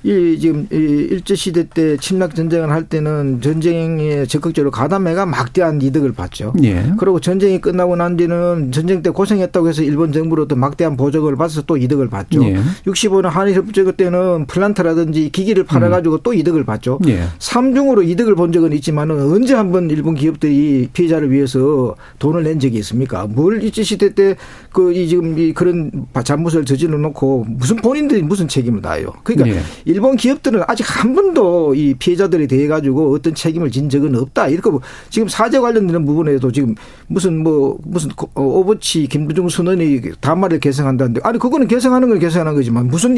지금 일제시대 때 침략전쟁을 할 때는 전쟁에 적극적으로 가담해가 막대한 이득을 봤죠. 그리고 전쟁이 끝나고 난 뒤는 전쟁 때 고생했다고 해서 일본 정부로부터 막대한 보조금을 받아서 또 이득을 봤죠. 65년 한일협정 때는 플란트라든지 기기를 팔아가지고 또 이득을 봤죠. 삼중으로 이득을 본 적은 있지만 언제 한번 일본 기업들이 피해자를 위해서 돈을 낸 적이 있습니까? 뭘 일제시대 때 그런 잘못을 저질러 놓고 무슨 본인들이 무슨 책임을 다해요. 그러니까 일본 기업들은 아직 한 번도 이 피해자들에 대해 가지고 어떤 책임을 진 적은 없다. 이렇게 지금 사죄 관련되는 부분에도 지금 무슨 오부치 김부중 선언이 담화를 개성한다는데, 아니 그거는 개성하는 건 개성하는 거지만 무슨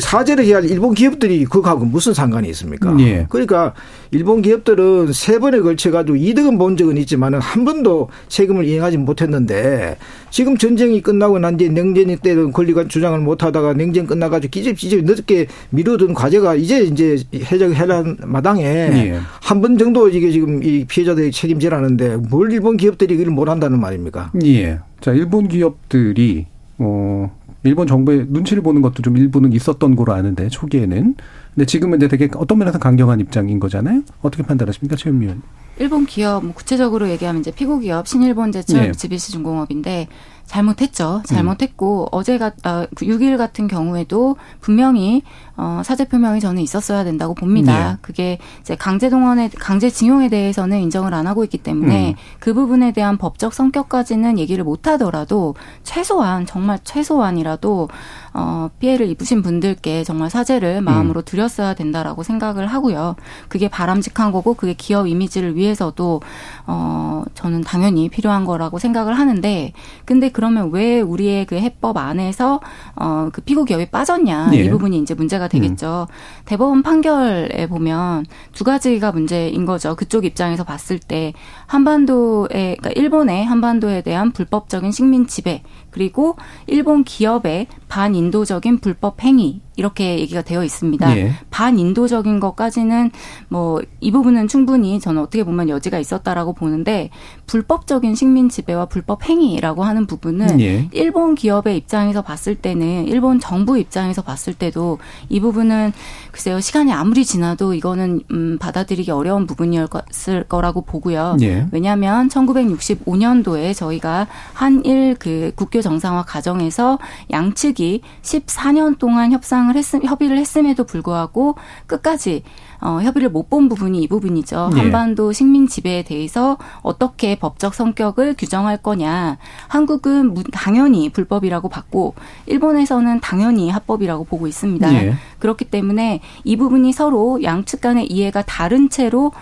사죄를 해야 할 일본 기업들이 그거하고 무슨 상관이 있습니까? 예. 그러니까 일본 기업들은 세 번에 걸쳐 가지고 이득은 본 적은 있지만은 한 번도 세금을 이행하지 못했는데, 지금 전쟁이 끝나고 난 뒤에 냉전일 때는 권리관 주장을 못하다가 냉전 끝나가지고 기집지집 늦게 미루던 과제가 이제 해결한 마당에 예. 한 번 정도 이게 지금 이 피해자들이 책임지라는데 뭘 일본 기업들이 이걸 뭘 한다는 말입니까? 예. 자, 일본 기업들이 일본 정부의 눈치를 보는 것도 좀 일부는 있었던 거로 아는데 초기에는. 근데 지금은 이제 되게 어떤 면에서 강경한 입장인 거잖아요. 어떻게 판단하십니까, 최은미 의원? 일본 기업 구체적으로 얘기하면 이제 피고 기업 신일본제철 네. 미쓰비시 중공업인데 잘못했고 어제가 6일 같은 경우에도 분명히 사죄 표명이 저는 있었어야 된다고 봅니다. 네. 그게 이제 강제징용에 대해서는 인정을 안 하고 있기 때문에 그 부분에 대한 법적 성격까지는 얘기를 못 하더라도 최소한이라도 피해를 입으신 분들께 정말 사죄를 마음으로 드렸어야 된다라고 생각을 하고요. 그게 바람직한 거고 그게 기업 이미지를 위해서도 저는 당연히 필요한 거라고 생각을 하는데, 근데 그러면 왜 우리의 그 해법 안에서 그 피고 기업이 빠졌냐 예. 이 부분이 이제 문제가 되겠죠. 대법원 판결에 보면 두 가지가 문제인 거죠. 그쪽 입장에서 봤을 때 그러니까 일본의 한반도에 대한 불법적인 식민 지배, 그리고 일본 기업의 반인도적인 불법 행위, 이렇게 얘기가 되어 있습니다. 예. 반인도적인 것까지는 이 부분은 충분히 저는 어떻게 보면 여지가 있었다라고 보는데, 불법적인 식민 지배와 불법 행위라고 하는 부분은 예. 일본 기업의 입장에서 봤을 때는, 일본 정부 입장에서 봤을 때도 이 부분은 글쎄요, 시간이 아무리 지나도 이거는 받아들이기 어려운 부분이었을 거라고 보고요. 예. 왜냐하면 1965년도에 저희가 한일 그 국교 정상화 과정에서 양측이 14년 동안 협의를 했음에도 불구하고 끝까지 협의를 못 본 부분이 이 부분이죠. 네. 한반도 식민 지배에 대해서 어떻게 법적 성격을 규정할 거냐. 한국은 당연히 불법이라고 봤고 일본에서는 당연히 합법이라고 보고 있습니다. 네. 그렇기 때문에 이 부분이 서로 양측 간의 이해가 다른 채로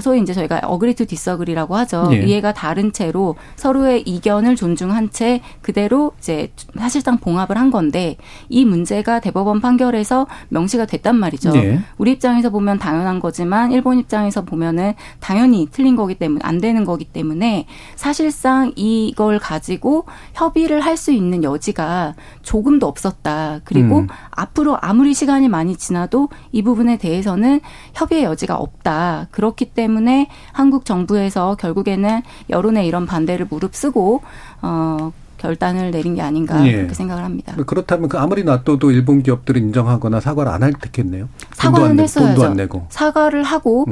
소위 이제 저희가 어그리 투 디서그리라고 하죠. 네. 이해가 다른 채로 서로의 이견을 존중한 채 그대로 이제 사실상 봉합을 한 건데, 이 문제가 대법원 판결에서 명시가 됐단 말이죠. 네. 우리 입장에서 보면 당연한 거지만 일본 입장에서 보면은 당연히 틀린 거기 때문에 안 되는 거기 때문에 사실상 이걸 가지고 협의를 할 수 있는 여지가 조금도 없었다. 그리고 앞으로 아무리 시간이 많이 지나도 이 부분에 대해서는 협의의 여지가 없다. 그렇기 때문에 한국 정부에서 결국에는 여론의 이런 반대를 무릅쓰고 결단을 내린 게 아닌가 예. 그렇게 생각을 합니다. 그렇다면 아무리 놔둬도 일본 기업들은 인정하거나 사과를 안 할 듯겠네요. 사과는 했어야죠. 돈도 안 내고. 사과를 하고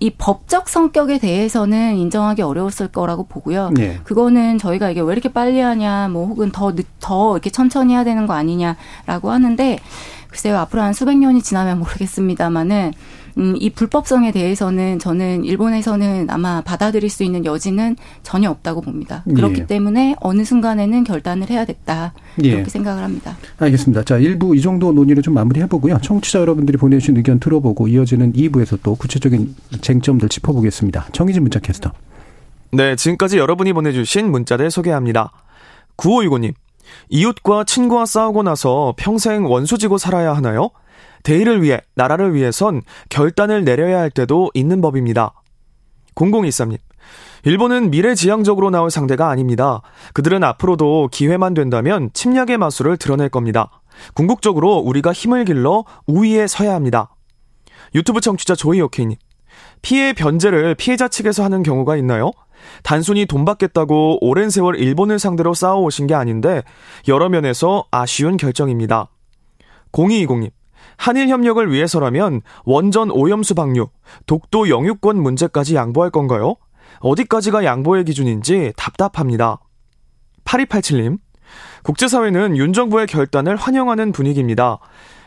이 법적 성격에 대해서는 인정하기 어려웠을 거라고 보고요. 예. 그거는 저희가 이게 왜 이렇게 빨리 하냐, 혹은 더 이렇게 천천히 해야 되는 거 아니냐라고 하는데, 글쎄요, 앞으로 한 수백 년이 지나면 모르겠습니다만은 이 불법성에 대해서는 저는 일본에서는 아마 받아들일 수 있는 여지는 전혀 없다고 봅니다. 그렇기 예. 때문에 어느 순간에는 결단을 해야 됐다. 그렇게 예. 생각을 합니다. 알겠습니다. 자, 1부 이 정도 논의를 좀 마무리해보고요. 청취자 여러분들이 보내주신 의견 들어보고 이어지는 2부에서 또 구체적인 쟁점들 짚어보겠습니다. 정의진 문자캐스터. 네, 지금까지 여러분이 보내주신 문자들 소개합니다. 9565님. 이웃과 친구와 싸우고 나서 평생 원수지고 살아야 하나요? 대의를 위해, 나라를 위해선 결단을 내려야 할 때도 있는 법입니다. 0023님. 일본은 미래지향적으로 나올 상대가 아닙니다. 그들은 앞으로도 기회만 된다면 침략의 마술을 드러낼 겁니다. 궁극적으로 우리가 힘을 길러 우위에 서야 합니다. 유튜브 청취자 조이오케이님. 피해 변제를 피해자 측에서 하는 경우가 있나요? 단순히 돈 받겠다고 오랜 세월 일본을 상대로 싸워오신 게 아닌데 여러 면에서 아쉬운 결정입니다. 0220님. 한일 협력을 위해서라면 원전 오염수 방류, 독도 영유권 문제까지 양보할 건가요? 어디까지가 양보의 기준인지 답답합니다. 8287님. 국제사회는 윤 정부의 결단을 환영하는 분위기입니다.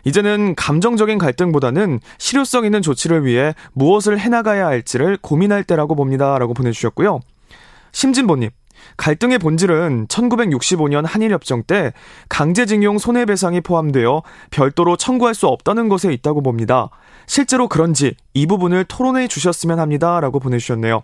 이제는 감정적인 갈등보다는 실효성 있는 조치를 위해 무엇을 해나가야 할지를 고민할 때라고 봅니다. 라고 보내주셨고요. 심진보님. 갈등의 본질은 1965년 한일협정 때 강제징용 손해배상이 포함되어 별도로 청구할 수 없다는 것에 있다고 봅니다. 실제로 그런지 이 부분을 토론해 주셨으면 합니다라고 보내주셨네요.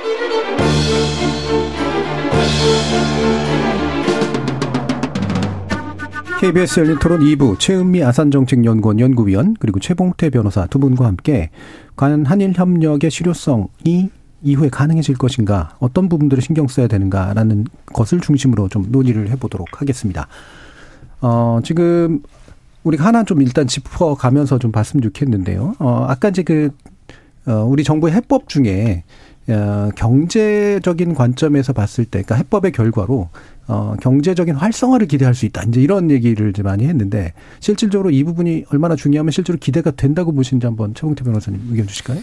KBS 열린토론 2부 최은미 아산정책연구원 연구위원 그리고 최봉태 변호사 두 분과 함께 과연 한일협력의 실효성이 이후에 가능해질 것인가, 어떤 부분들을 신경 써야 되는가라는 것을 중심으로 좀 논의를 해보도록 하겠습니다. 지금 우리가 하나 좀 일단 짚어가면서 좀 봤으면 좋겠는데요. 아까 이제 우리 정부의 해법 중에 경제적인 관점에서 봤을 때, 그러니까 해법의 결과로 경제적인 활성화를 기대할 수 있다, 이제 이런 얘기를 이제 많이 했는데, 실질적으로 이 부분이 얼마나 중요하면 실제로 기대가 된다고 보시는지 한번 최봉태 변호사님 의견 주실까요?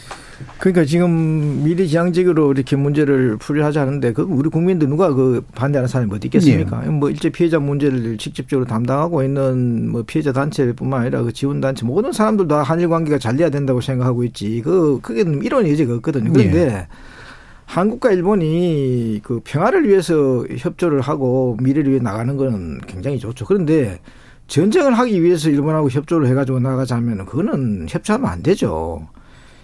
그러니까 지금 미래지향적으로 이렇게 문제를 풀려하자 하는데, 그 우리 국민들 누가 그 반대하는 사람이 어디 있겠습니까? 예. 뭐 일제 피해자 문제를 직접적으로 담당하고 있는 뭐 피해자 단체뿐만 아니라 그 지원 단체 모든 사람들 다 한일 관계가 잘 돼야 된다고 생각하고 있지. 그게 이런 여지가 없거든요. 그런데 예. 한국과 일본이 그 평화를 위해서 협조를 하고 미래를 위해 나가는 건 굉장히 좋죠. 그런데 전쟁을 하기 위해서 일본하고 협조를 해가지고 나가자면 그거는 협조하면 안 되죠.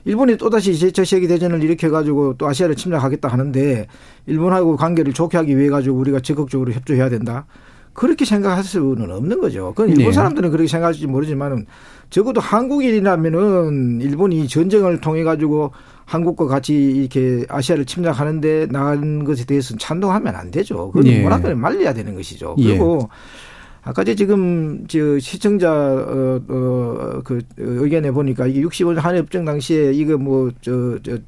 일본이 또다시 제2차 세계대전을 일으켜가지고 또 아시아를 침략하겠다 하는데 일본하고 관계를 좋게 하기 위해 가지고 우리가 적극적으로 협조해야 된다. 그렇게 생각할 수는 없는 거죠. 그건 일본 사람들은 그렇게 생각할지 모르지만 적어도 한국인이라면은 일본이 전쟁을 통해 가지고 한국과 같이 이렇게 아시아를 침략하는데 나간 것에 대해서는 찬동하면 안 되죠. 그건 모락을 말려야 되는 것이죠. 그리고 아까 지금 저 시청자 그 의견에 보니까 이게 65년 한일협정 당시에 이거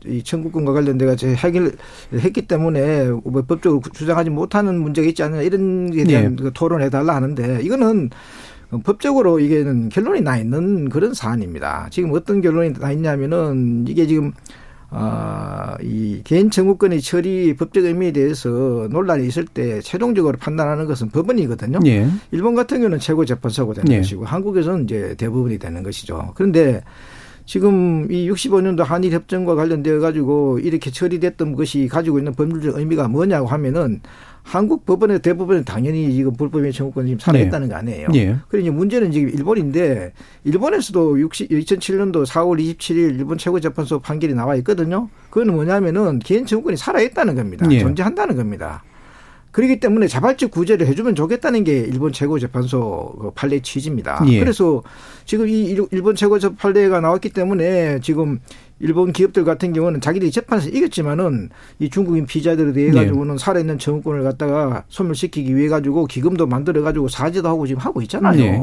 이 청구권과 관련돼가 해결했기 때문에 뭐 법적으로 주장하지 못하는 문제가 있지 않느냐 이런 게 대한 토론해 달라 하는데, 이거는 법적으로 이게는 결론이 나 있는 그런 사안입니다. 지금 어떤 결론이 나 있냐면은 이게 지금 이 개인 청구권의 처리 법적 의미에 대해서 논란이 있을 때 최종적으로 판단하는 것은 법원이거든요. 예. 일본 같은 경우는 최고재판소가 되는 것이고 한국에서는 이제 대부분이 되는 것이죠. 그런데 지금 이 65년도 한일협정과 관련되어 가지고 이렇게 처리됐던 것이 가지고 있는 법률적 의미가 뭐냐고 하면은 한국 법원의 대부분은 당연히 이거 불법의 청구권이 지금 살아있다는 거 아니에요. 예. 그런데 문제는 지금 일본인데, 일본에서도 2007년도 4월 27일 일본 최고재판소 판결이 나와 있거든요. 그건 뭐냐면은 개인 청구권이 살아있다는 겁니다. 예. 존재한다는 겁니다. 그렇기 때문에 자발적 구제를 해주면 좋겠다는 게 일본 최고재판소 판례 취지입니다. 예. 그래서 지금 이 일본 최고재판소 판례가 나왔기 때문에 지금 일본 기업들 같은 경우는 자기들이 재판에서 이겼지만은 이 중국인 피자들에 대해 가지고는 살아있는 청구권을 갖다가 소멸시키기 위해 가지고 기금도 만들어 가지고 사죄도 하고 지금 하고 있잖아요.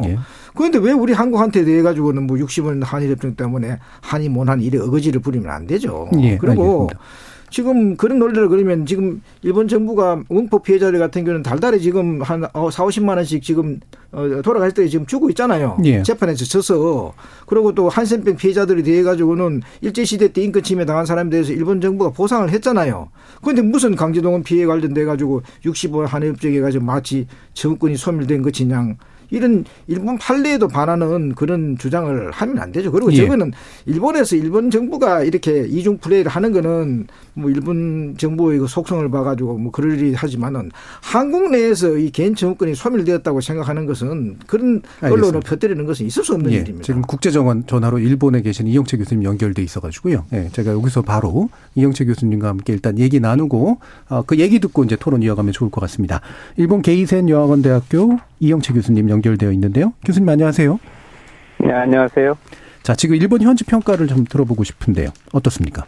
그런데 왜 우리 한국한테 대해 가지고는 뭐 60원 한일협정 때문에 한이 못한 일에 어거지를 부리면 안 되죠. 그리고 알겠습니다. 지금 그런 논리를 그러면 지금 일본 정부가 원폭 피해자들 같은 경우는 달달에 지금 한 40~50만 원씩 지금 돌아갈 때 지금 주고 있잖아요. 재판에서 져서. 그리고 또 한센병 피해자들에 대해 가지고는 일제시대 때 인권 침해 당한 사람에 대해서 일본 정부가 보상을 했잖아요. 그런데 무슨 강제동원 피해 관련돼 가지고 65년 한일협정에 가지고 마치 정권이 소멸된 것이냐. 이런 일본 판례에도 반하는 그런 주장을 하면 안 되죠. 그리고 저거는 일본에서 일본 정부가 이렇게 이중 플레이를 하는 거는 뭐 일본 정부의 그 속성을 봐가지고 뭐 그럴 일이 하지만은 한국 내에서 이 개인 청구권이 소멸되었다고 생각하는 것은 그런 언론을 펴뜨리는 것은 있을 수 없는 일입니다. 지금 국제정원 전화로 일본에 계신 이영채 교수님 연결돼 있어가지고요. 제가 여기서 바로 이영채 교수님과 함께 일단 얘기 나누고 그 얘기 듣고 이제 토론 이어가면 좋을 것 같습니다. 일본 게이센 여학원대학교 이영채 교수님 연결되어 있는데요. 교수님 안녕하세요. 네, 안녕하세요. 자, 지금 일본 현지 평가를 좀 들어보고 싶은데요. 어떻습니까?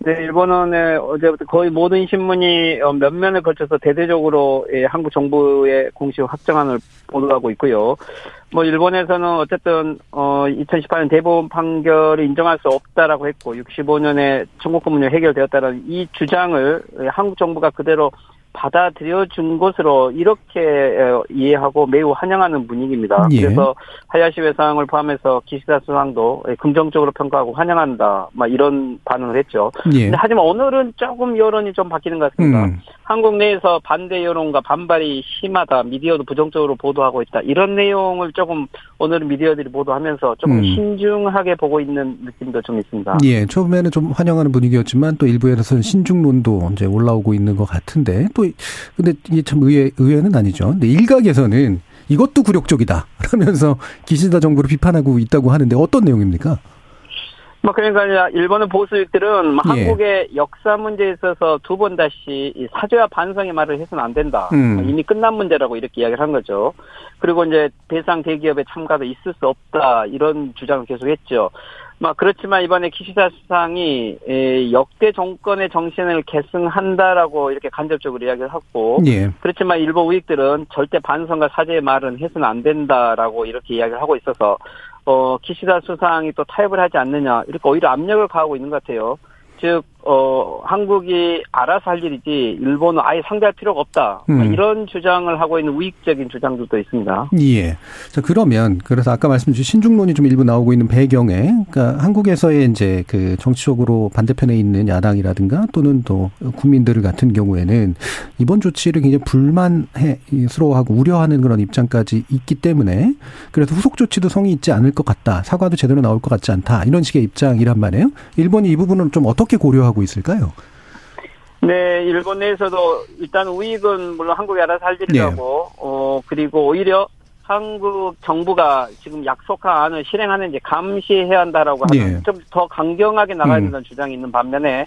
네, 일본은 어제부터 거의 모든 신문이 몇 면을 거쳐서 대대적으로 한국 정부의 공식 확정안을 보도하고 있고요. 뭐 일본에서는 어쨌든 2018년 대법원 판결을 인정할 수 없다라고 했고 65년에 청구권 문제 해결되었다는 이 주장을 한국 정부가 그대로 받아들여준 것으로 이렇게 이해하고 매우 환영하는 분위기입니다. 예. 그래서 하야시 외상을 포함해서 기시다 수상도 긍정적으로 평가하고 환영한다. 막 이런 반응을 했죠. 예. 근데 하지만 오늘은 조금 여론이 좀 바뀌는 것 같습니다. 한국 내에서 반대 여론과 반발이 심하다. 미디어도 부정적으로 보도하고 있다. 이런 내용을 조금 오늘은 미디어들이 보도하면서 조금 신중하게 보고 있는 느낌도 좀 있습니다. 예, 처음에는 좀 환영하는 분위기였지만 또 일부에서는 신중론도 이제 올라오고 있는 것 같은데 또 근데 이게 참 의외는 아니죠. 근데 일각에서는 이것도 굴욕적이다 라면서 기시다 정부를 비판하고 있다고 하는데 어떤 내용입니까? 뭐 그러니까 일본의 보수익들은 예. 한국의 역사 문제에 있어서 두 번 다시 사죄와 반성의 말을 해서는 안 된다. 이미 끝난 문제라고 이렇게 이야기를 한 거죠. 그리고 이제 배상 대기업의 참가도 있을 수 없다 이런 주장을 계속했죠. 막 그렇지만 이번에 기시다 수상이 역대 정권의 정신을 계승한다라고 이렇게 간접적으로 이야기를 했고 예. 그렇지만 일본 우익들은 절대 반성과 사죄의 말은 해서는 안 된다라고 이렇게 이야기를 하고 있어서 기시다 수상이 또 타협을 하지 않느냐 이렇게 오히려 압력을 가하고 있는 것 같아요. 즉 한국이 알아서 할 일이지 일본은 아예 상대할 필요가 없다. 이런 주장을 하고 있는 우익적인 주장들도 있습니다. 예. 자 그러면 그래서 아까 말씀 주신 신중론이 좀 일부 나오고 있는 배경에 그러니까 한국에서의 이제 그 정치적으로 반대편에 있는 야당이라든가 또는 또 국민들 같은 경우에는 이번 조치를 굉장히 불만스러워하고 우려하는 그런 입장까지 있기 때문에 그래서 후속 조치도 성의 있지 않을 것 같다. 사과도 제대로 나올 것 같지 않다. 이런 식의 입장이란 말이에요. 일본이 이 부분은 좀 어떻게 고려하고 하고 있을까요? 네, 일본 내에서도 일단 우익은 물론 한국이 알아서 할 일이라고, 네. 그리고 오히려 한국 정부가 지금 약속한 안을 실행하는지 감시해야 한다라고 하는 예. 좀 더 강경하게 나가야 된다는 주장이 있는 반면에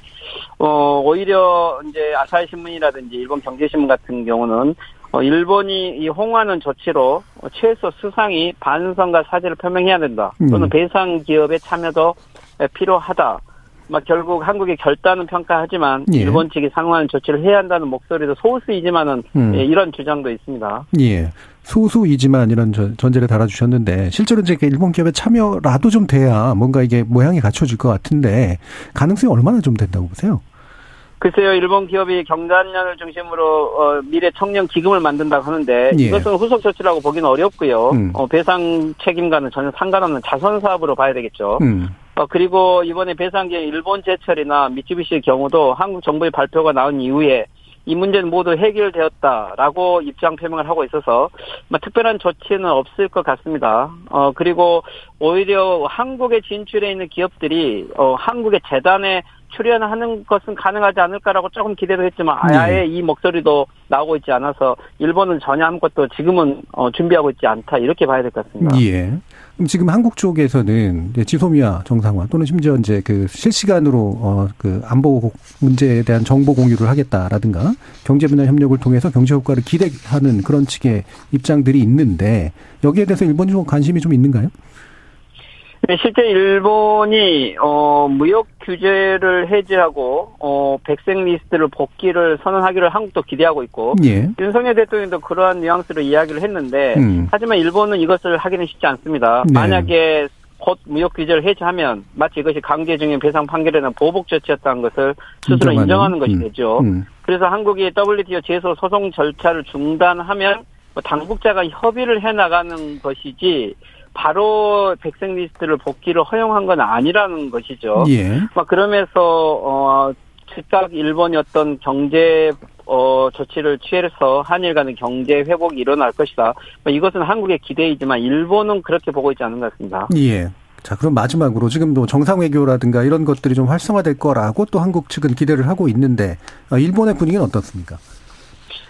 오히려 이제 아사히 신문이라든지 일본 경제신문 같은 경우는 일본이 이 홍하는 조치로 최소 수상이 반성과 사죄를 표명해야 된다 또는 배상 기업의 참여도 필요하다. 막 결국 한국의 결단은 평가하지만 예. 일본 측이 상응하는 조치를 해야 한다는 목소리도 소수이지만은 예, 이런 주장도 있습니다. 예, 소수이지만 이런 전제를 달아주셨는데 실제로 이제 일본 기업의 참여라도 좀 돼야 뭔가 이게 모양이 갖춰질 것 같은데 가능성이 얼마나 좀 된다고 보세요? 글쎄요, 일본 기업이 경단련을 중심으로 미래 청년 기금을 만든다고 하는데 예. 이것은 후속 조치라고 보기는 어렵고요. 배상 책임과는 전혀 상관없는 자선 사업으로 봐야 되겠죠. 그리고 이번에 배상기업 일본제철이나 미쓰비시의 경우도 한국 정부의 발표가 나온 이후에 이 문제는 모두 해결되었다라고 입장 표명을 하고 있어서 특별한 조치는 없을 것 같습니다. 그리고 오히려 한국에 진출해 있는 기업들이 한국의 재단에 출연하는 것은 가능하지 않을까라고 조금 기대도 했지만 아예 이 목소리도 나오고 있지 않아서 일본은 전혀 아무것도 지금은 준비하고 있지 않다 이렇게 봐야 될 것 같습니다. 예. 그럼 지금 한국 쪽에서는 지소미아 정상화 또는 심지어 이제 그 실시간으로 그 안보 문제에 대한 정보 공유를 하겠다라든가 경제 분야 협력을 통해서 경제 효과를 기대하는 그런 측의 입장들이 있는데 여기에 대해서 일본 쪽 관심이 좀 있는가요? 실제 일본이 무역 규제를 해제하고 백색 리스트를 복귀를 선언하기를 한국도 기대하고 있고 예. 윤석열 대통령도 그러한 뉘앙스로 이야기를 했는데 하지만 일본은 이것을 하기는 쉽지 않습니다. 네. 만약에 곧 무역 규제를 해제하면 마치 이것이 강제징용 배상 판결에는 보복 조치였다는 것을 스스로 인정하는 것이 되죠. 그래서 한국이 WTO 제소 소송 절차를 중단하면 당국자가 협의를 해나가는 것이지 바로 백색 리스트를 복귀를 허용한 건 아니라는 것이죠. 예. 막 그러면서 즉각 일본이 어떤 경제 조치를 취해서 한일 간의 경제 회복이 일어날 것이다. 이것은 한국의 기대이지만 일본은 그렇게 보고 있지 않은 것 같습니다. 예. 자, 그럼 마지막으로 지금 뭐 정상외교라든가 이런 것들이 좀 활성화될 거라고 또 한국 측은 기대를 하고 있는데 일본의 분위기는 어떻습니까?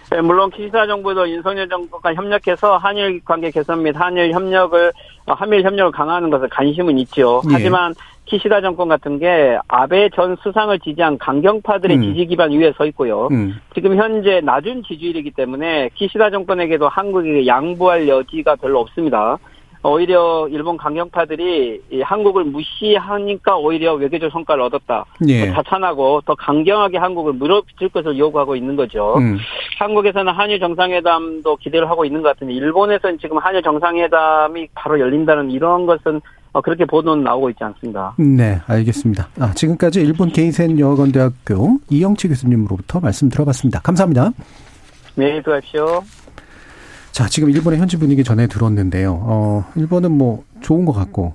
네, 물론 기시다 정부도 윤석열 정부가 협력해서 한일 관계 개선 및 한일 협력을 강화하는 것에 관심은 있죠. 예. 하지만 기시다 정권 같은 게 아베 전 수상을 지지한 강경파들의 지지 기반 위에 서 있고요. 지금 현재 낮은 지지율이기 때문에 기시다 정권에게도 한국에게 양보할 여지가 별로 없습니다. 오히려 일본 강경파들이 이 한국을 무시하니까 오히려 외교적 성과를 얻었다. 예. 자찬하고 더 강경하게 한국을 물어붙일 것을 요구하고 있는 거죠. 한국에서는 한일 정상회담도 기대를 하고 있는 것 같은데 일본에서는 지금 한일 정상회담이 바로 열린다는 이런 것은 그렇게 보도는 나오고 있지 않습니다. 네, 알겠습니다. 지금까지 일본 게이센 여학원대학교 이영채 교수님으로부터 말씀 들어봤습니다. 감사합니다. 네, 수고하십시오. 자, 지금 일본의 현지 분위기 전에 들었는데요. 일본은 뭐 좋은 것 같고,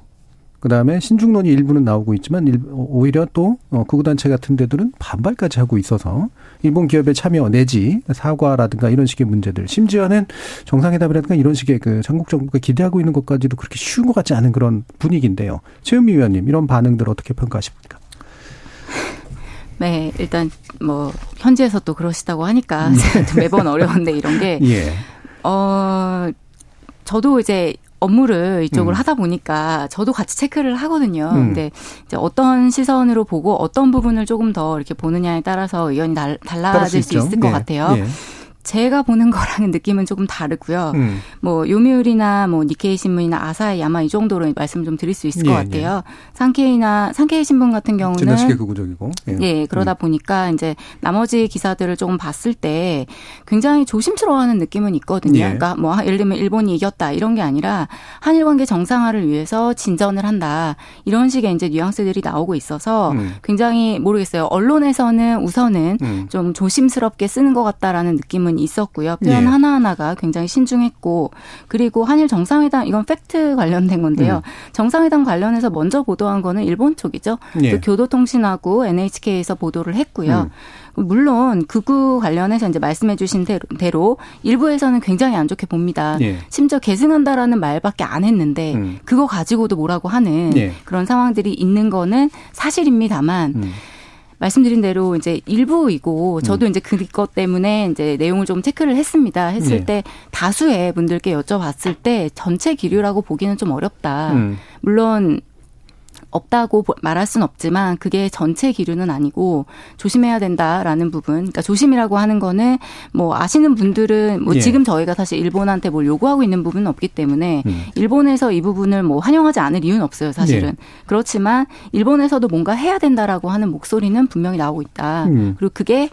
그 다음에 신중론이 일부는 나오고 있지만 오히려 또 극우단체 같은 데들은 반발까지 하고 있어서 일본 기업의 참여 내지 사과라든가 이런 식의 문제들, 심지어는 정상회담이라든가 이런 식의 그 한국 정부가 기대하고 있는 것까지도 그렇게 쉬운 것 같지 않은 그런 분위기인데요. 최은미 위원님, 이런 반응들 어떻게 평가하십니까? 네, 일단 뭐 현지에서 또 그러시다고 하니까 매번 어려운데 이런 게 예. 저도 이제 업무를 이쪽으로 하다 보니까 저도 같이 체크를 하거든요. 근데 이제 어떤 시선으로 보고 어떤 부분을 조금 더 이렇게 보느냐에 따라서 의견이 달라질 수 있을 것 네. 같아요. 네. 제가 보는 거랑은 느낌은 조금 다르고요. 뭐 요미우리나 뭐 니케이 신문이나 아사히 야마 이 정도로 말씀 좀 드릴 수 있을 것 같아요. 예. 산케이 신문 같은 경우는 지나치게 극우적이고 예 그러다 보니까 이제 나머지 기사들을 조금 봤을 때 굉장히 조심스러워하는 느낌은 있거든요. 예. 그러니까 뭐 예를 들면 일본이 이겼다 이런 게 아니라 한일 관계 정상화를 위해서 진전을 한다 이런 식의 이제 뉘앙스들이 나오고 있어서 굉장히 모르겠어요. 언론에서는 우선은 좀 조심스럽게 쓰는 것 같다라는 느낌은 있었고요. 표현 예. 하나하나가 굉장히 신중했고 그리고 한일 정상회담 이건 팩트 관련된 건데요. 정상회담 관련해서 먼저 보도한 거는 일본 쪽이죠. 예. 교도통신하고 NHK에서 보도를 했고요. 물론 극우 관련해서 이제 말씀해 주신 대로 일부에서는 굉장히 안 좋게 봅니다. 예. 심지어 계승한다라는 말밖에 안 했는데 그거 가지고도 뭐라고 하는 예. 그런 상황들이 있는 거는 사실입니다만 말씀드린 대로 이제 일부이고 저도 이제 그것 때문에 이제 내용을 좀 체크를 했습니다. 했을 네. 때 다수의 분들께 여쭤봤을 때 전체 기류라고 보기는 좀 어렵다. 물론 없다고 말할 순 없지만 그게 전체 기류는 아니고 조심해야 된다라는 부분. 그러니까 조심이라고 하는 거는 뭐 아시는 분들은 뭐 예. 지금 저희가 사실 일본한테 뭘 요구하고 있는 부분은 없기 때문에 일본에서 이 부분을 뭐 환영하지 않을 이유는 없어요. 사실은. 예. 그렇지만 일본에서도 뭔가 해야 된다라고 하는 목소리는 분명히 나오고 있다. 그리고 그게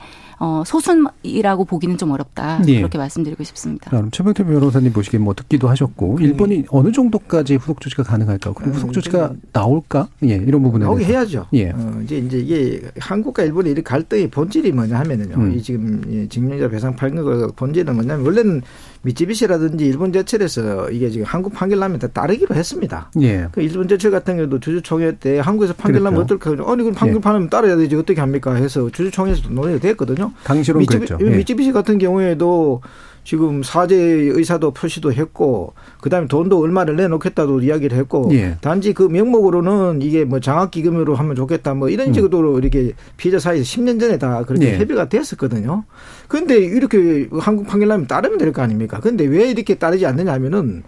소수이라고 보기는 좀 어렵다. 예. 그렇게 말씀드리고 싶습니다. 그럼 최병태 변호사님 보시기에 뭐 듣기도 하셨고 일본이 어느 정도까지 후속 조치가 가능할까? 그리고 후속 조치가 나올까? 예, 이런 부분에 대해서. 거기 해야죠. 예. 이제 이게 한국과 일본의 이 갈등의 본질이 뭐냐 하면은요. 이 지금 징용자 배상 판결의 본질은 뭐냐면 원래는 미쓰비시라든지 일본제철에서 이게 지금 한국 판결 나면 다 따르기로 했습니다. 예. 그 일본제철 같은 경우도 주주총회 때 한국에서 판결 나면 어떨까? 아니 그럼 판결 판하면 예. 따라야 되지 어떻게 합니까? 해서 주주총회에서도 논의가 됐거든요. 당시로는 그랬죠. 미쓰비시 예. 같은 경우에도 지금 사죄 의사도 표시도 했고 그다음에 돈도 얼마를 내놓겠다도 이야기를 했고 예. 단지 그 명목으로는 이게 뭐 장학기금으로 하면 좋겠다 뭐 이런 식으로 이렇게 피해자 사이에서 10년 전에 다 그렇게 예. 협의가 됐었거든요. 그런데 이렇게 한국 판결하면 따르면 될 거 아닙니까? 그런데 왜 이렇게 따르지 않느냐 하면은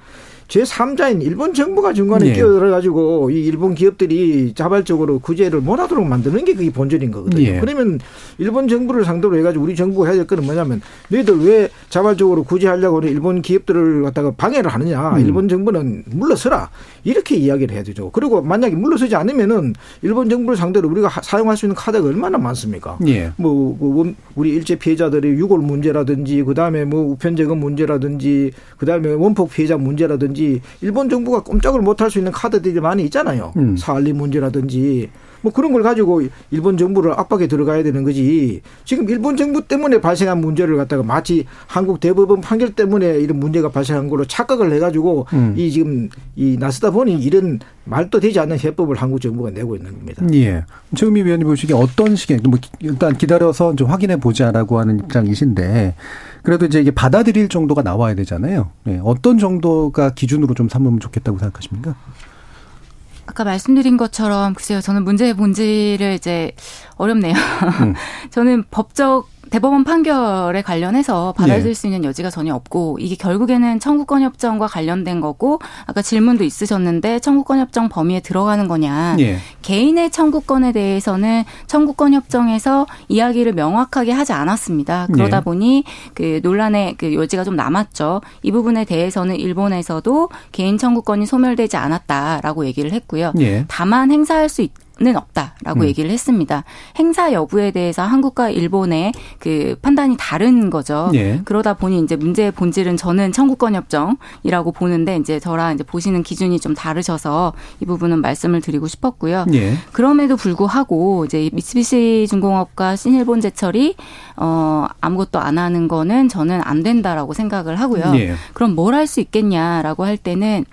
제3자인 일본 정부가 중간에 예. 끼어들어가지고 이 일본 기업들이 자발적으로 구제를 못하도록 만드는 게 그게 본질인 거거든요. 예. 그러면 일본 정부를 상대로 해가지고 우리 정부가 해야 될 거는 뭐냐면 너희들 왜 자발적으로 구제하려고 일본 기업들을 갖다가 방해를 하느냐. 일본 정부는 물러서라. 이렇게 이야기를 해야 되죠. 그리고 만약에 물러서지 않으면은 일본 정부를 상대로 우리가 사용할 수 있는 카드가 얼마나 많습니까? 예. 뭐 우리 일제 피해자들의 유골 문제라든지 그다음에 뭐 우편재건 문제라든지 그다음에 원폭 피해자 문제라든지 일본 정부가 꼼짝을 못할 수 있는 카드들이 많이 있잖아요. 사할리 문제라든지 뭐 그런 걸 가지고 일본 정부를 압박에 들어가야 되는 거지. 지금 일본 정부 때문에 발생한 문제를 갖다가 마치 한국 대법원 판결 때문에 이런 문제가 발생한 걸로 착각을 해가지고 이 지금 이 나서다 보니 이런 말도 되지 않는 해법을 한국 정부가 내고 있는 겁니다. 예. 최은미 위원님 보시기에 어떤 식의 뭐 일단 기다려서 좀 확인해 보자라고 하는 입장이신데 그래도 이제 이게 받아들일 정도가 나와야 되잖아요. 예. 어떤 정도가 기준으로 좀 삼으면 좋겠다고 생각하십니까? 아까 말씀드린 것처럼 글쎄요. 저는 문제의 본질을 이제 어렵네요. 저는 법적 대법원 판결에 관련해서 받아들일 수 있는 여지가 전혀 없고, 이게 결국에는 청구권협정과 관련된 거고, 아까 질문도 있으셨는데 청구권협정 범위에 들어가는 거냐. 개인의 청구권에 대해서는 청구권협정에서 이야기를 명확하게 하지 않았습니다. 그러다 보니 그 논란의 그 여지가 좀 남았죠. 이 부분에 대해서는 일본에서도 개인 청구권이 소멸되지 않았다라고 얘기를 했고요. 다만 행사할 수 는 없다라고 얘기를 했습니다. 행사 여부에 대해서 한국과 일본의 그 판단이 다른 거죠. 그러다 보니 이제 문제의 본질은 저는 청구권 협정이라고 보는데 이제 저랑 이제 보시는 기준이 좀 다르셔서 이 부분은 말씀을 드리고 싶었고요. 그럼에도 불구하고 이제 미쓰비시 중공업과 신일본제철이 아무것도 안 하는 거는 저는 안 된다라고 생각을 하고요. 그럼 뭘 할 수 있겠냐라고 할 때는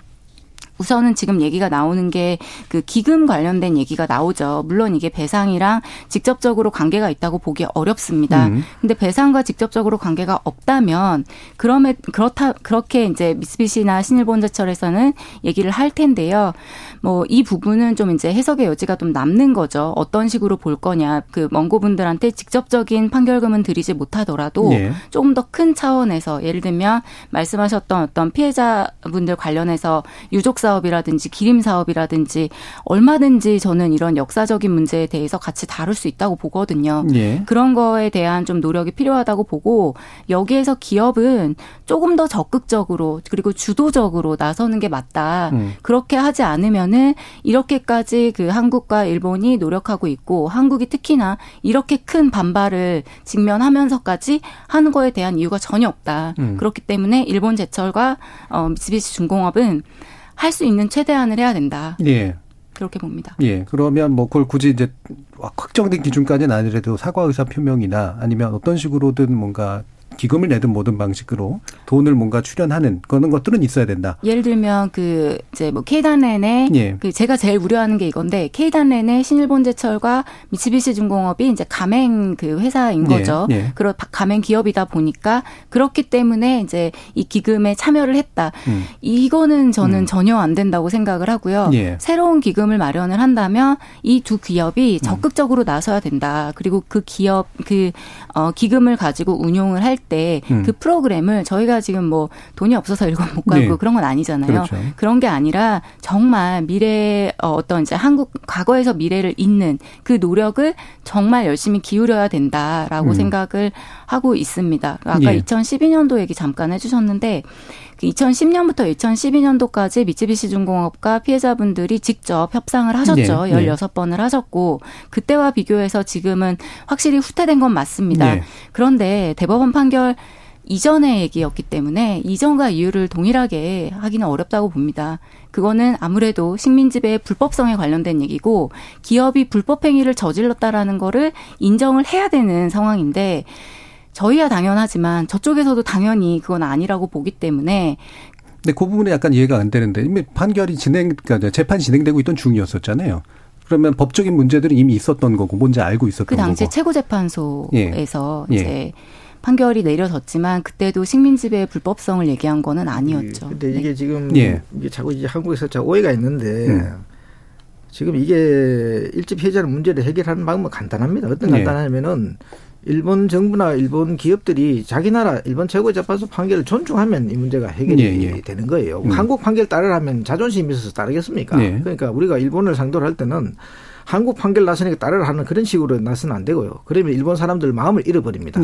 우선은 지금 얘기가 나오는 게 그 기금 관련된 얘기가 나오죠. 물론 이게 배상이랑 직접적으로 관계가 있다고 보기 어렵습니다. 근데 배상과 직접적으로 관계가 없다면 그렇게 이제 미쓰비시나 신일본제철에서는 얘기를 할 텐데요. 뭐 이 부분은 좀 이제 해석의 여지가 좀 남는 거죠. 어떤 식으로 볼 거냐. 그 원고분들한테 직접적인 판결금은 드리지 못하더라도 조금 더 큰 차원에서 예를 들면 말씀하셨던 어떤 피해자분들 관련해서 유족사 사업이라든지 기림 사업이라든지 얼마든지 저는 이런 역사적인 문제에 대해서 같이 다룰 수 있다고 보거든요. 그런 거에 대한 좀 노력이 필요하다고 보고 여기에서 기업은 조금 더 적극적으로 그리고 주도적으로 나서는 게 맞다. 그렇게 하지 않으면은 이렇게까지 그 한국과 일본이 노력하고 있고 한국이 특히나 이렇게 큰 반발을 직면하면서까지 하는 거에 대한 이유가 전혀 없다. 그렇기 때문에 일본제철과 미쓰비시 중공업은 할 수 있는 최대한을 해야 된다. 그렇게 봅니다. 그러면 뭐 그걸 굳이 이제 확정된 기준까지는 아니라도 사과 의사 표명이나 아니면 어떤 식으로든 뭔가 기금을 내든 모든 방식으로 돈을 뭔가 출연하는 그런 것들은 있어야 된다. 예를 들면 그 이제 뭐 K단렌의 그 제가 제일 우려하는 게 이건데 K단렌의 신일본제철과 미쓰비시 중공업이 이제 가맹 그 회사인 거죠. 그런 가맹 기업이다 보니까 그렇기 때문에 이제 이 기금에 참여를 했다. 이거는 저는 전혀 안 된다고 생각을 하고요. 새로운 기금을 마련을 한다면 이 두 기업이 적극적으로 나서야 된다. 그리고 그 기업 그 기금을 가지고 운용을 할 때 그 프로그램을 저희가 지금 뭐 돈이 없어서 일본 못 가고 그런 건 아니잖아요. 그런 게 아니라 정말 미래 어떤 이제 한국 과거에서 미래를 잇는 그 노력을 정말 열심히 기울여야 된다라고 생각을 하고 있습니다. 아까 2012년도 얘기 잠깐 해주셨는데 2010년부터 2012년도까지 미쓰비시 중공업과 피해자분들이 직접 협상을 하셨죠. 16번을 하셨고 그때와 비교해서 지금은 확실히 후퇴된 건 맞습니다. 그런데 대법원 판결 이전의 얘기였기 때문에 이전과 이유를 동일하게 하기는 어렵다고 봅니다. 그거는 아무래도 식민지배의 불법성에 관련된 얘기고 기업이 불법행위를 저질렀다라는 거를 인정을 해야 되는 상황인데 저희야 당연하지만 저쪽에서도 당연히 그건 아니라고 보기 때문에 근데 그 부분에 약간 이해가 안 되는데 이미 판결이 그러니까 재판이 진행되고 있던 중이었었잖아요. 그러면 법적인 문제들은 이미 있었던 거고 뭔지 알고 있었던 거고. 그 당시 최고재판소에서 이제 판결이 내려졌지만 그때도 식민지배의 불법성을 얘기한 거는 아니었죠. 근데 이게 지금 이게 자꾸 이제 한국에서 오해가 있는데 지금 이게 일제 피해자의 문제를 해결하는 방법은 간단합니다. 어떤 간단하냐면은 일본 정부나 일본 기업들이 자기 나라 일본 최고재판소 판결을 존중하면 이 문제가 해결이 되는 거예요. 한국 판결 따르라면 자존심이 있어서 따르겠습니까? 그러니까 우리가 일본을 상대로 할 때는 한국 판결 나서니까 따르라는 그런 식으로 나서는 안 되고요. 그러면 일본 사람들 마음을 잃어버립니다.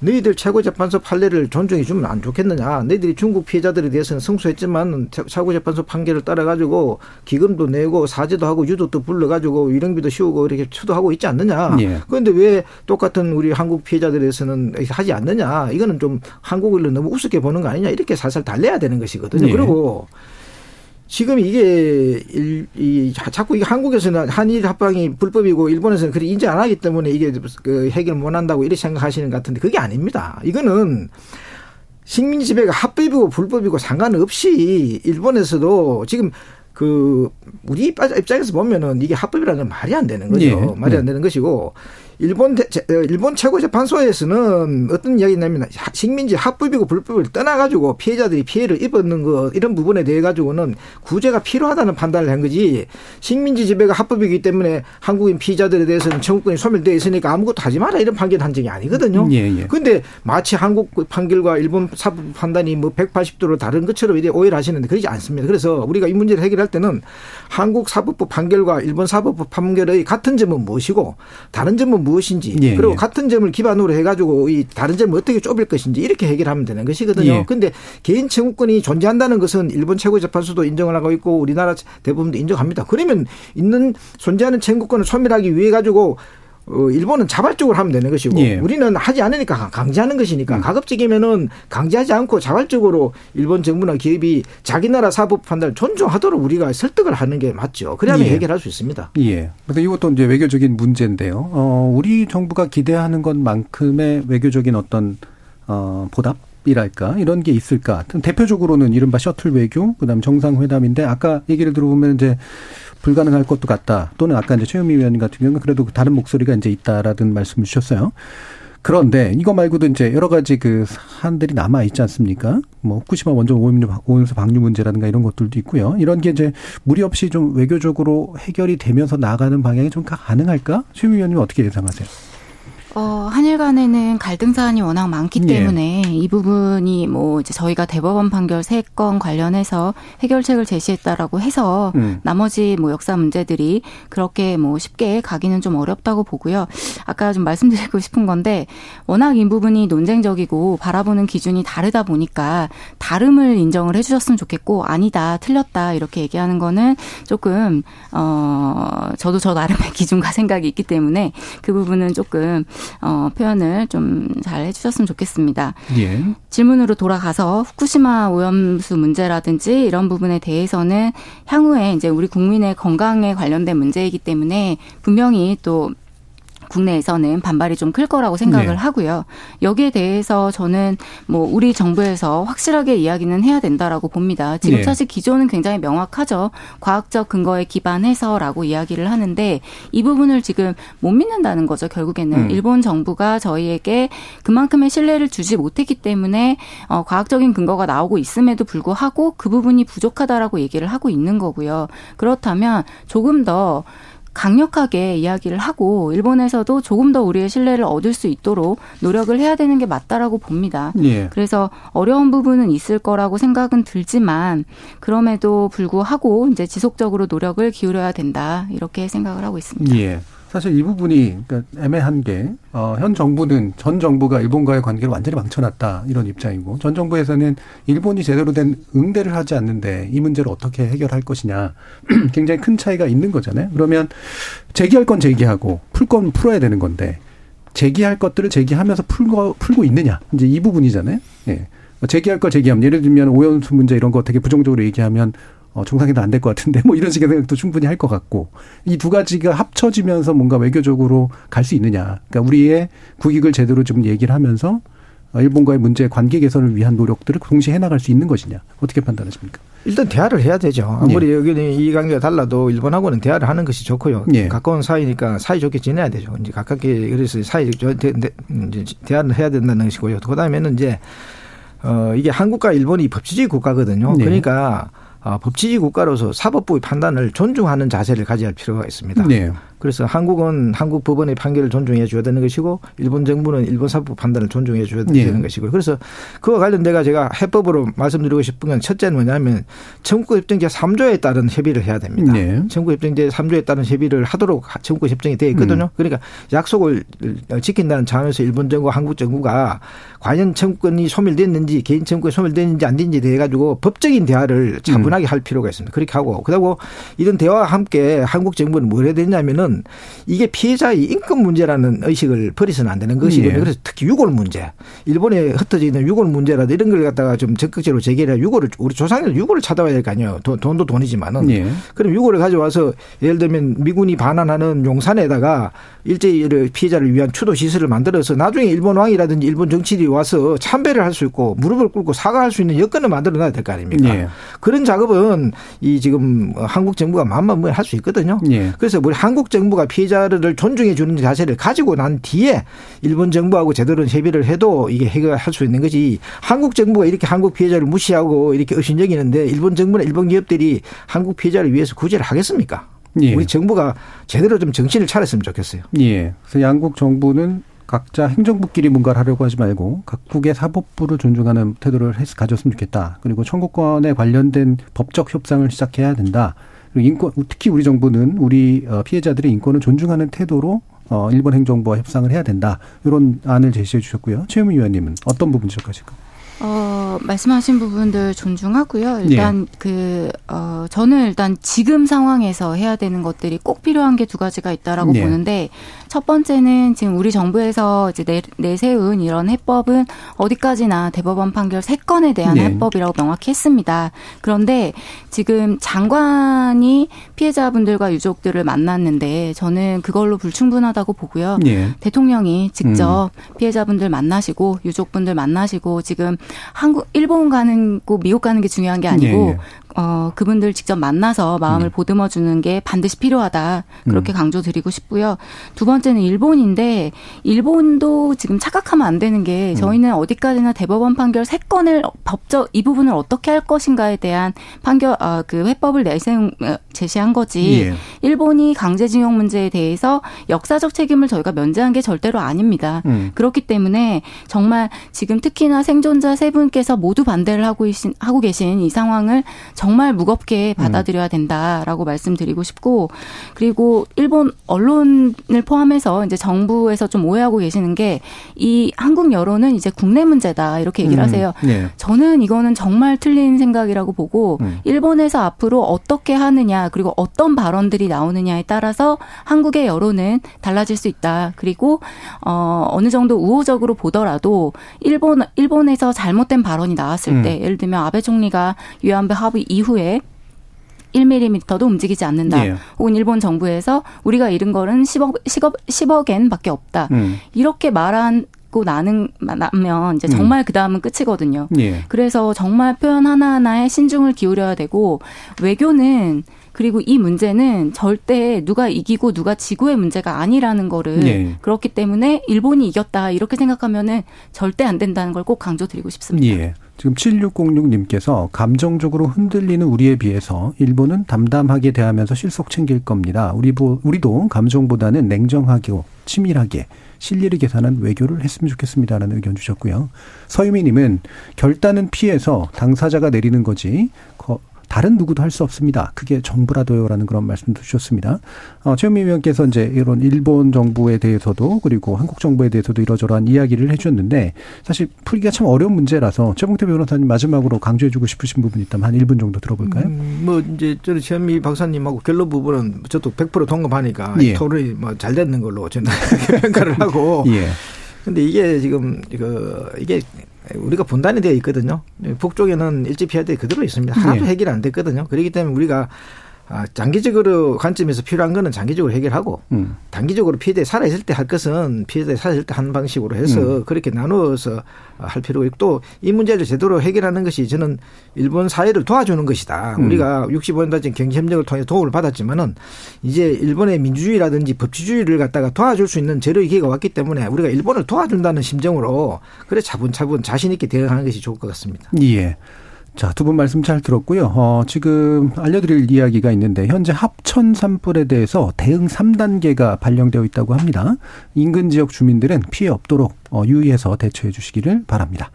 너희들 최고재판소 판례를 존중해주면 안 좋겠느냐. 너희들이 중국 피해자들에 대해서는 승소했지만 최고재판소 판결을 따라가지고 기금도 내고 사죄도 하고 유도도 불러가지고 위령비도 씌우고 이렇게 추도하고 있지 않느냐. 그런데 왜 똑같은 우리 한국 피해자들에 대해서는 하지 않느냐. 이거는 좀 한국을 너무 우습게 보는 거 아니냐. 이렇게 살살 달래야 되는 것이거든요. 그리고 지금 이게 자꾸 이게 한국에서는 한일 합방이 불법이고 일본에서는 그걸 인지 안 하기 때문에 이게 그 해결 못 한다고 이렇게 생각하시는 것 같은데 그게 아닙니다. 이거는 식민지배가 합법이고 불법이고 상관없이 일본에서도 지금 그 우리 입장에서 보면은 이게 합법이라는 말이 안 되는 거죠. 말이 안 되는 것이고 일본 최고재판소에서는 어떤 이야기 냐면 식민지 합법이고 불법을 떠나가지고 피해자들이 피해를 입었는 거 이런 부분에 대해 가지고는 구제가 필요하다는 판단을 한 거지 식민지 지배가 합법이기 때문에 한국인 피해자들에 대해서는 청구권이 소멸되어 있으니까 아무것도 하지 마라 이런 판결을 한 적이 아니거든요. 그런데 예, 예. 마치 한국 판결과 일본 사법 판단이 뭐 180도로 다른 것처럼 이제 오해를 하시는데 그러지 않습니다. 그래서 우리가 이 문제를 해결할 때는 한국 사법부 판결과 일본 사법부 판결의 같은 점은 무엇이고 다른 점은 무엇인지 예, 그리고 예. 같은 점을 기반으로 해가지고 이 다른 점을 어떻게 좁힐 것인지 이렇게 해결하면 되는 것이거든요. 그런데 예. 개인 청구권이 존재한다는 것은 일본 최고재판소도 인정을 하고 있고 우리나라 대부분도 인정합니다. 그러면 있는 존재하는 청구권을 소멸하기 위해 가지고 일본은 자발적으로 하면 되는 것이고 예. 우리는 하지 않으니까 강제하는 것이니까 가급적이면은 강제하지 않고 자발적으로 일본 정부나 기업이 자기 나라 사법 판단을 존중하도록 우리가 설득을 하는 게 맞죠. 그래야만 예. 해결할 수 있습니다. 예. 근데 이것도 이제 외교적인 문제인데요. 우리 정부가 기대하는 것만큼의 외교적인 어떤 보답이랄까 이런 게 있을까? 대표적으로는 이른바 셔틀 외교, 그다음 정상회담인데 아까 얘기를 들어보면 이제. 불가능할 것도 같다. 또는 아까 이제 최은미 위원 같은 경우는 그래도 다른 목소리가 이제 있다라는 말씀을 주셨어요. 그런데 이거 말고도 이제 여러 가지 그 사안들이 남아 있지 않습니까? 뭐 후쿠시마 원전 오염수 방류 문제라든가 이런 것들도 있고요. 이런 게 이제 무리 없이 좀 외교적으로 해결이 되면서 나아가는 방향이 좀 가능할까? 최은미 위원님 어떻게 예상하세요? 한일 간에는 갈등 사안이 워낙 많기 때문에 예. 이 부분이 뭐 이제 저희가 대법원 판결 3건 관련해서 해결책을 제시했다라고 해서 나머지 뭐 역사 문제들이 그렇게 뭐 쉽게 가기는 좀 어렵다고 보고요. 아까 좀 말씀드리고 싶은 건데 워낙 이 부분이 논쟁적이고 바라보는 기준이 다르다 보니까 다름을 인정을 해주셨으면 좋겠고 아니다, 틀렸다 이렇게 얘기하는 거는 조금 저도 저 나름의 기준과 생각이 있기 때문에 그 부분은 조금 표현을 좀 잘 해주셨으면 좋겠습니다. 예. 질문으로 돌아가서 후쿠시마 오염수 문제라든지 이런 부분에 대해서는 향후에 이제 우리 국민의 건강에 관련된 문제이기 때문에 분명히 또 국내에서는 반발이 좀 클 거라고 생각을 네. 하고요. 여기에 대해서 저는 뭐 우리 정부에서 확실하게 이야기는 해야 된다라고 봅니다. 지금 네. 사실 기조는 굉장히 명확하죠. 과학적 근거에 기반해서라고 이야기를 하는데 이 부분을 지금 못 믿는다는 거죠. 결국에는 일본 정부가 저희에게 그만큼의 신뢰를 주지 못했기 때문에 과학적인 근거가 나오고 있음에도 불구하고 그 부분이 부족하다라고 얘기를 하고 있는 거고요. 그렇다면 조금 더 강력하게 이야기를 하고 일본에서도 조금 더 우리의 신뢰를 얻을 수 있도록 노력을 해야 되는 게 맞다라고 봅니다. 예. 그래서 어려운 부분은 있을 거라고 생각은 들지만 그럼에도 불구하고 이제 지속적으로 노력을 기울여야 된다 이렇게 생각을 하고 있습니다. 예. 사실 이 부분이 애매한 게 현 정부는 전 정부가 일본과의 관계를 완전히 망쳐놨다 이런 입장이고 전 정부에서는 일본이 제대로 된 응대를 하지 않는데 이 문제를 어떻게 해결할 것이냐 굉장히 큰 차이가 있는 거잖아요. 그러면 제기할 건 제기하고 풀 건 풀어야 되는 건데 제기할 것들을 제기하면서 풀고 있느냐 이제 이 부분이잖아요. 예. 제기할 걸 제기하면 예를 들면 오염수 문제 이런 거 되게 부정적으로 얘기하면 정상회담 안 될 것 같은데 뭐 이런 식의 생각도 충분히 할 것 같고 이 두 가지가 합쳐지면서 뭔가 외교적으로 갈 수 있느냐. 그러니까 우리의 국익을 제대로 좀 얘기를 하면서 일본과의 문제 관계 개선을 위한 노력들을 동시에 해나갈 수 있는 것이냐. 어떻게 판단하십니까? 일단 대화를 해야 되죠. 아무리 예. 여기는 이해관계가 달라도 일본하고는 대화를 하는 것이 좋고요. 예. 가까운 사이니까 사이좋게 지내야 되죠. 이제 가깝게 그래서 사이좋게 대화를 해야 된다는 것이고요. 그다음에는 이제 이게 한국과 일본이 법치주의 국가거든요. 그러니까 예. 법치주의 국가로서 사법부의 판단을 존중하는 자세를 가져야 할 필요가 있습니다. 네. 그래서 한국은 한국 법원의 판결을 존중해 줘야 되는 것이고 일본 정부는 일본 사법부 판단을 존중해 줘야 되는 네. 것이고 그래서 그와 관련돼서 제가 해법으로 말씀드리고 싶은 건 첫째는 뭐냐면 청구협정제 3조에 따른 협의를 해야 됩니다. 네. 청구협정제 3조에 따른 협의를 하도록 청구협정이 되어 있거든요. 그러니까 약속을 지킨다는 차원에서 일본 정부와 한국 정부가 과연 청구권이 소멸됐는지 개인 청구권이 소멸됐는지 안 됐는지에 대해 가지고 법적인 대화를 차분하게 할 필요가 있습니다. 그렇게 하고 그리고 이런 대화와 함께 한국 정부는 뭘 해야 되냐면은 이게 피해자의 인권 문제라는 의식을 버려서는 안 되는 것이거든요. 예. 그래서 특히 유골 문제, 일본에 흩어져 있는 유골 문제라도 이런 걸 갖다가 좀 적극적으로 제기해야 유골을 우리 조상들 유골을 찾아와야 될 거 아니에요. 돈도 돈이지만은 예. 그럼 유골을 가져와서 예를 들면 미군이 반환하는 용산에다가 일제의 피해자를 위한 추도 시설을 만들어서 나중에 일본 왕이라든지 일본 정치인이 와서 참배를 할 수 있고 무릎을 꿇고 사과할 수 있는 여건을 만들어놔야 될 거 아닙니까? 예. 그런 작업은 이 지금 한국 정부가 마음만 할 수 있거든요. 예. 그래서 우리 한국 정부 정부가 피해자를 존중해 주는 자세를 가지고 난 뒤에 일본 정부하고 제대로 협의를 해도 이게 해결할 수 있는 거지. 한국 정부가 이렇게 한국 피해자를 무시하고 이렇게 의심적이는데 일본 정부나 일본 기업들이 한국 피해자를 위해서 구제를 하겠습니까? 예. 우리 정부가 제대로 좀 정신을 차렸으면 좋겠어요. 예. 그래서 양국 정부는 각자 행정부끼리 뭔가를 하려고 하지 말고 각국의 사법부를 존중하는 태도를 가졌으면 좋겠다. 그리고 청구권에 관련된 법적 협상을 시작해야 된다. 그리고 인권, 특히 우리 정부는 우리 피해자들의 인권을 존중하는 태도로 일본 행정부와 협상을 해야 된다. 이런 안을 제시해 주셨고요. 최은미 위원님은 어떤 부분 지적하실까요? 말씀하신 부분들 존중하고요. 일단 예. 저는 일단 지금 상황에서 해야 되는 것들이 꼭 필요한 게 두 가지가 있다라고 예. 보는데 첫 번째는 지금 우리 정부에서 이제 내세운 이런 해법은 어디까지나 대법원 판결 3건에 대한 네. 해법이라고 명확히 했습니다. 그런데 지금 장관이 피해자분들과 유족들을 만났는데 저는 그걸로 불충분하다고 보고요. 네. 대통령이 직접 피해자분들 만나시고 유족분들 만나시고 지금 일본 가는 거 미국 가는 게 중요한 게 아니고 네. 그분들 직접 만나서 마음을 보듬어 주는 게 반드시 필요하다. 그렇게 강조드리고 싶고요. 두 번째는 일본인데 일본도 지금 착각하면 안 되는 게 저희는 어디까지나 대법원 판결 3건을 법적 이 부분을 어떻게 할 것인가에 대한 판결 그 해법을 제시한 거지. 예. 일본이 강제징용 문제에 대해서 역사적 책임을 저희가 면제한 게 절대로 아닙니다. 그렇기 때문에 정말 지금 특히나 생존자 세 분께서 모두 반대를 하고 계신 이 상황을 정말 무겁게 받아들여야 된다라고 말씀드리고 싶고, 그리고 일본 언론을 포함해서 이제 정부에서 좀 오해하고 계시는 게 이 한국 여론은 이제 국내 문제다 이렇게 얘기를 하세요. 네. 저는 이거는 정말 틀린 생각이라고 보고 일본에서 앞으로 어떻게 하느냐 그리고 어떤 발언들이 나오느냐에 따라서 한국의 여론은 달라질 수 있다. 그리고 어느 정도 우호적으로 보더라도 일본에서 잘못된 발언이 나왔을 때 예를 들면 아베 총리가 유한배 합의 이후에 1mm도 움직이지 않는다. 예. 혹은 일본 정부에서 우리가 잃은 거는 10억엔밖에 없다. 이렇게 말하고 나면 이제 정말 그 다음은 끝이거든요. 예. 그래서 정말 표현 하나하나에 신중을 기울여야 되고 외교는 그리고 이 문제는 절대 누가 이기고 누가 지구의 문제가 아니라는 거를 예. 그렇기 때문에 일본이 이겼다 이렇게 생각하면은 절대 안 된다는 걸 꼭 강조드리고 싶습니다. 예. 지금 7606님께서 감정적으로 흔들리는 우리에 비해서 일본은 담담하게 대하면서 실속 챙길 겁니다. 우리도 감정보다는 냉정하고 치밀하게 실리를 계산한 외교를 했으면 좋겠습니다라는 의견 주셨고요. 서유미님은 결단은 피해서 당사자가 내리는 거지 다른 누구도 할 수 없습니다. 그게 정부라도요라는 그런 말씀도 주셨습니다. 최은미 위원께서 이제 이런 일본 정부에 대해서도 그리고 한국 정부에 대해서도 이러저러한 이야기를 해주셨는데 사실 풀기가 참 어려운 문제라서 최봉태 변호사님 마지막으로 강조해주고 싶으신 부분이 있다면 한 1분 정도 들어볼까요? 이제 저는 최은미 박사님하고 결론 부분은 저도 100% 동감하니까 예. 토론이 잘 됐는 걸로 저는 평가를 하고. 예. 근데 이게 지금 이게 우리가 분단이 되어 있거든요. 북쪽에는 일제 피해 때 그대로 있습니다. 하나도 해결이 안 됐거든요. 그렇기 때문에 우리가 장기적으로 관점에서 필요한 거는 장기적으로 해결하고 단기적으로 피해자에 살아있을 때 할 것은 피해자에 살아있을 때 한 방식으로 해서 그렇게 나누어서 할 필요가 있고 또 이 문제를 제대로 해결하는 것이 저는 일본 사회를 도와주는 것이다. 우리가 65년까지 경제협력을 통해 도움을 받았지만은 이제 일본의 민주주의라든지 법치주의를 갖다가 도와줄 수 있는 재료의 기회가 왔기 때문에 우리가 일본을 도와준다는 심정으로 그래 차분차분 자신 있게 대응하는 것이 좋을 것 같습니다. 예. 자, 두 분 말씀 잘 들었고요. 지금 알려드릴 이야기가 있는데 현재 합천 산불에 대해서 대응 3단계가 발령되어 있다고 합니다. 인근 지역 주민들은 피해 없도록 유의해서 대처해 주시기를 바랍니다.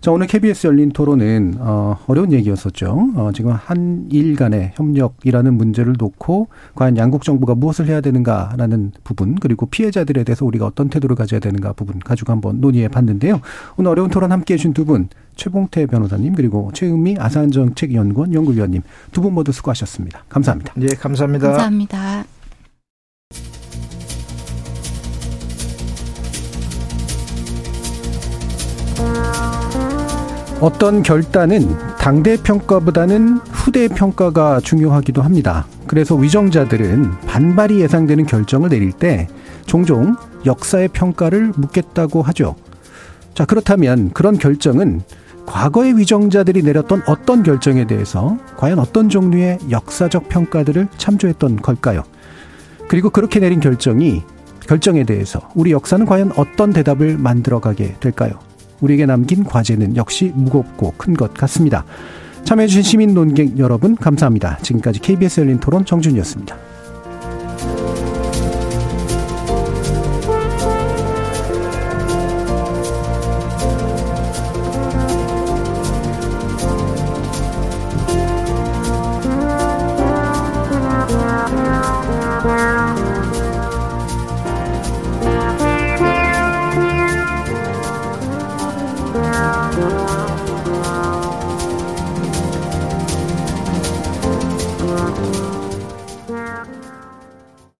자, 오늘 KBS 열린 토론은 어려운 얘기였었죠. 지금 한일 간의 협력이라는 문제를 놓고 과연 양국 정부가 무엇을 해야 되는가라는 부분 그리고 피해자들에 대해서 우리가 어떤 태도를 가져야 되는가 부분 가지고 한번 논의해 봤는데요. 오늘 어려운 토론 함께해 주신 두 분 최봉태 변호사님 그리고 최은미 아산정책연구원 연구위원님 두 분 모두 수고하셨습니다. 감사합니다. 네, 감사합니다. 감사합니다. 어떤 결단은 당대 평가보다는 후대 평가가 중요하기도 합니다. 그래서 위정자들은 반발이 예상되는 결정을 내릴 때 종종 역사의 평가를 묻겠다고 하죠. 자, 그렇다면 그런 결정은 과거의 위정자들이 내렸던 어떤 결정에 대해서 과연 어떤 종류의 역사적 평가들을 참조했던 걸까요? 그리고 그렇게 내린 결정에 대해서 우리 역사는 과연 어떤 대답을 만들어가게 될까요? 우리에게 남긴 과제는 역시 무겁고 큰 것 같습니다. 참여해주신 시민 논객 여러분 감사합니다. 지금까지 KBS 열린토론 정준이었습니다.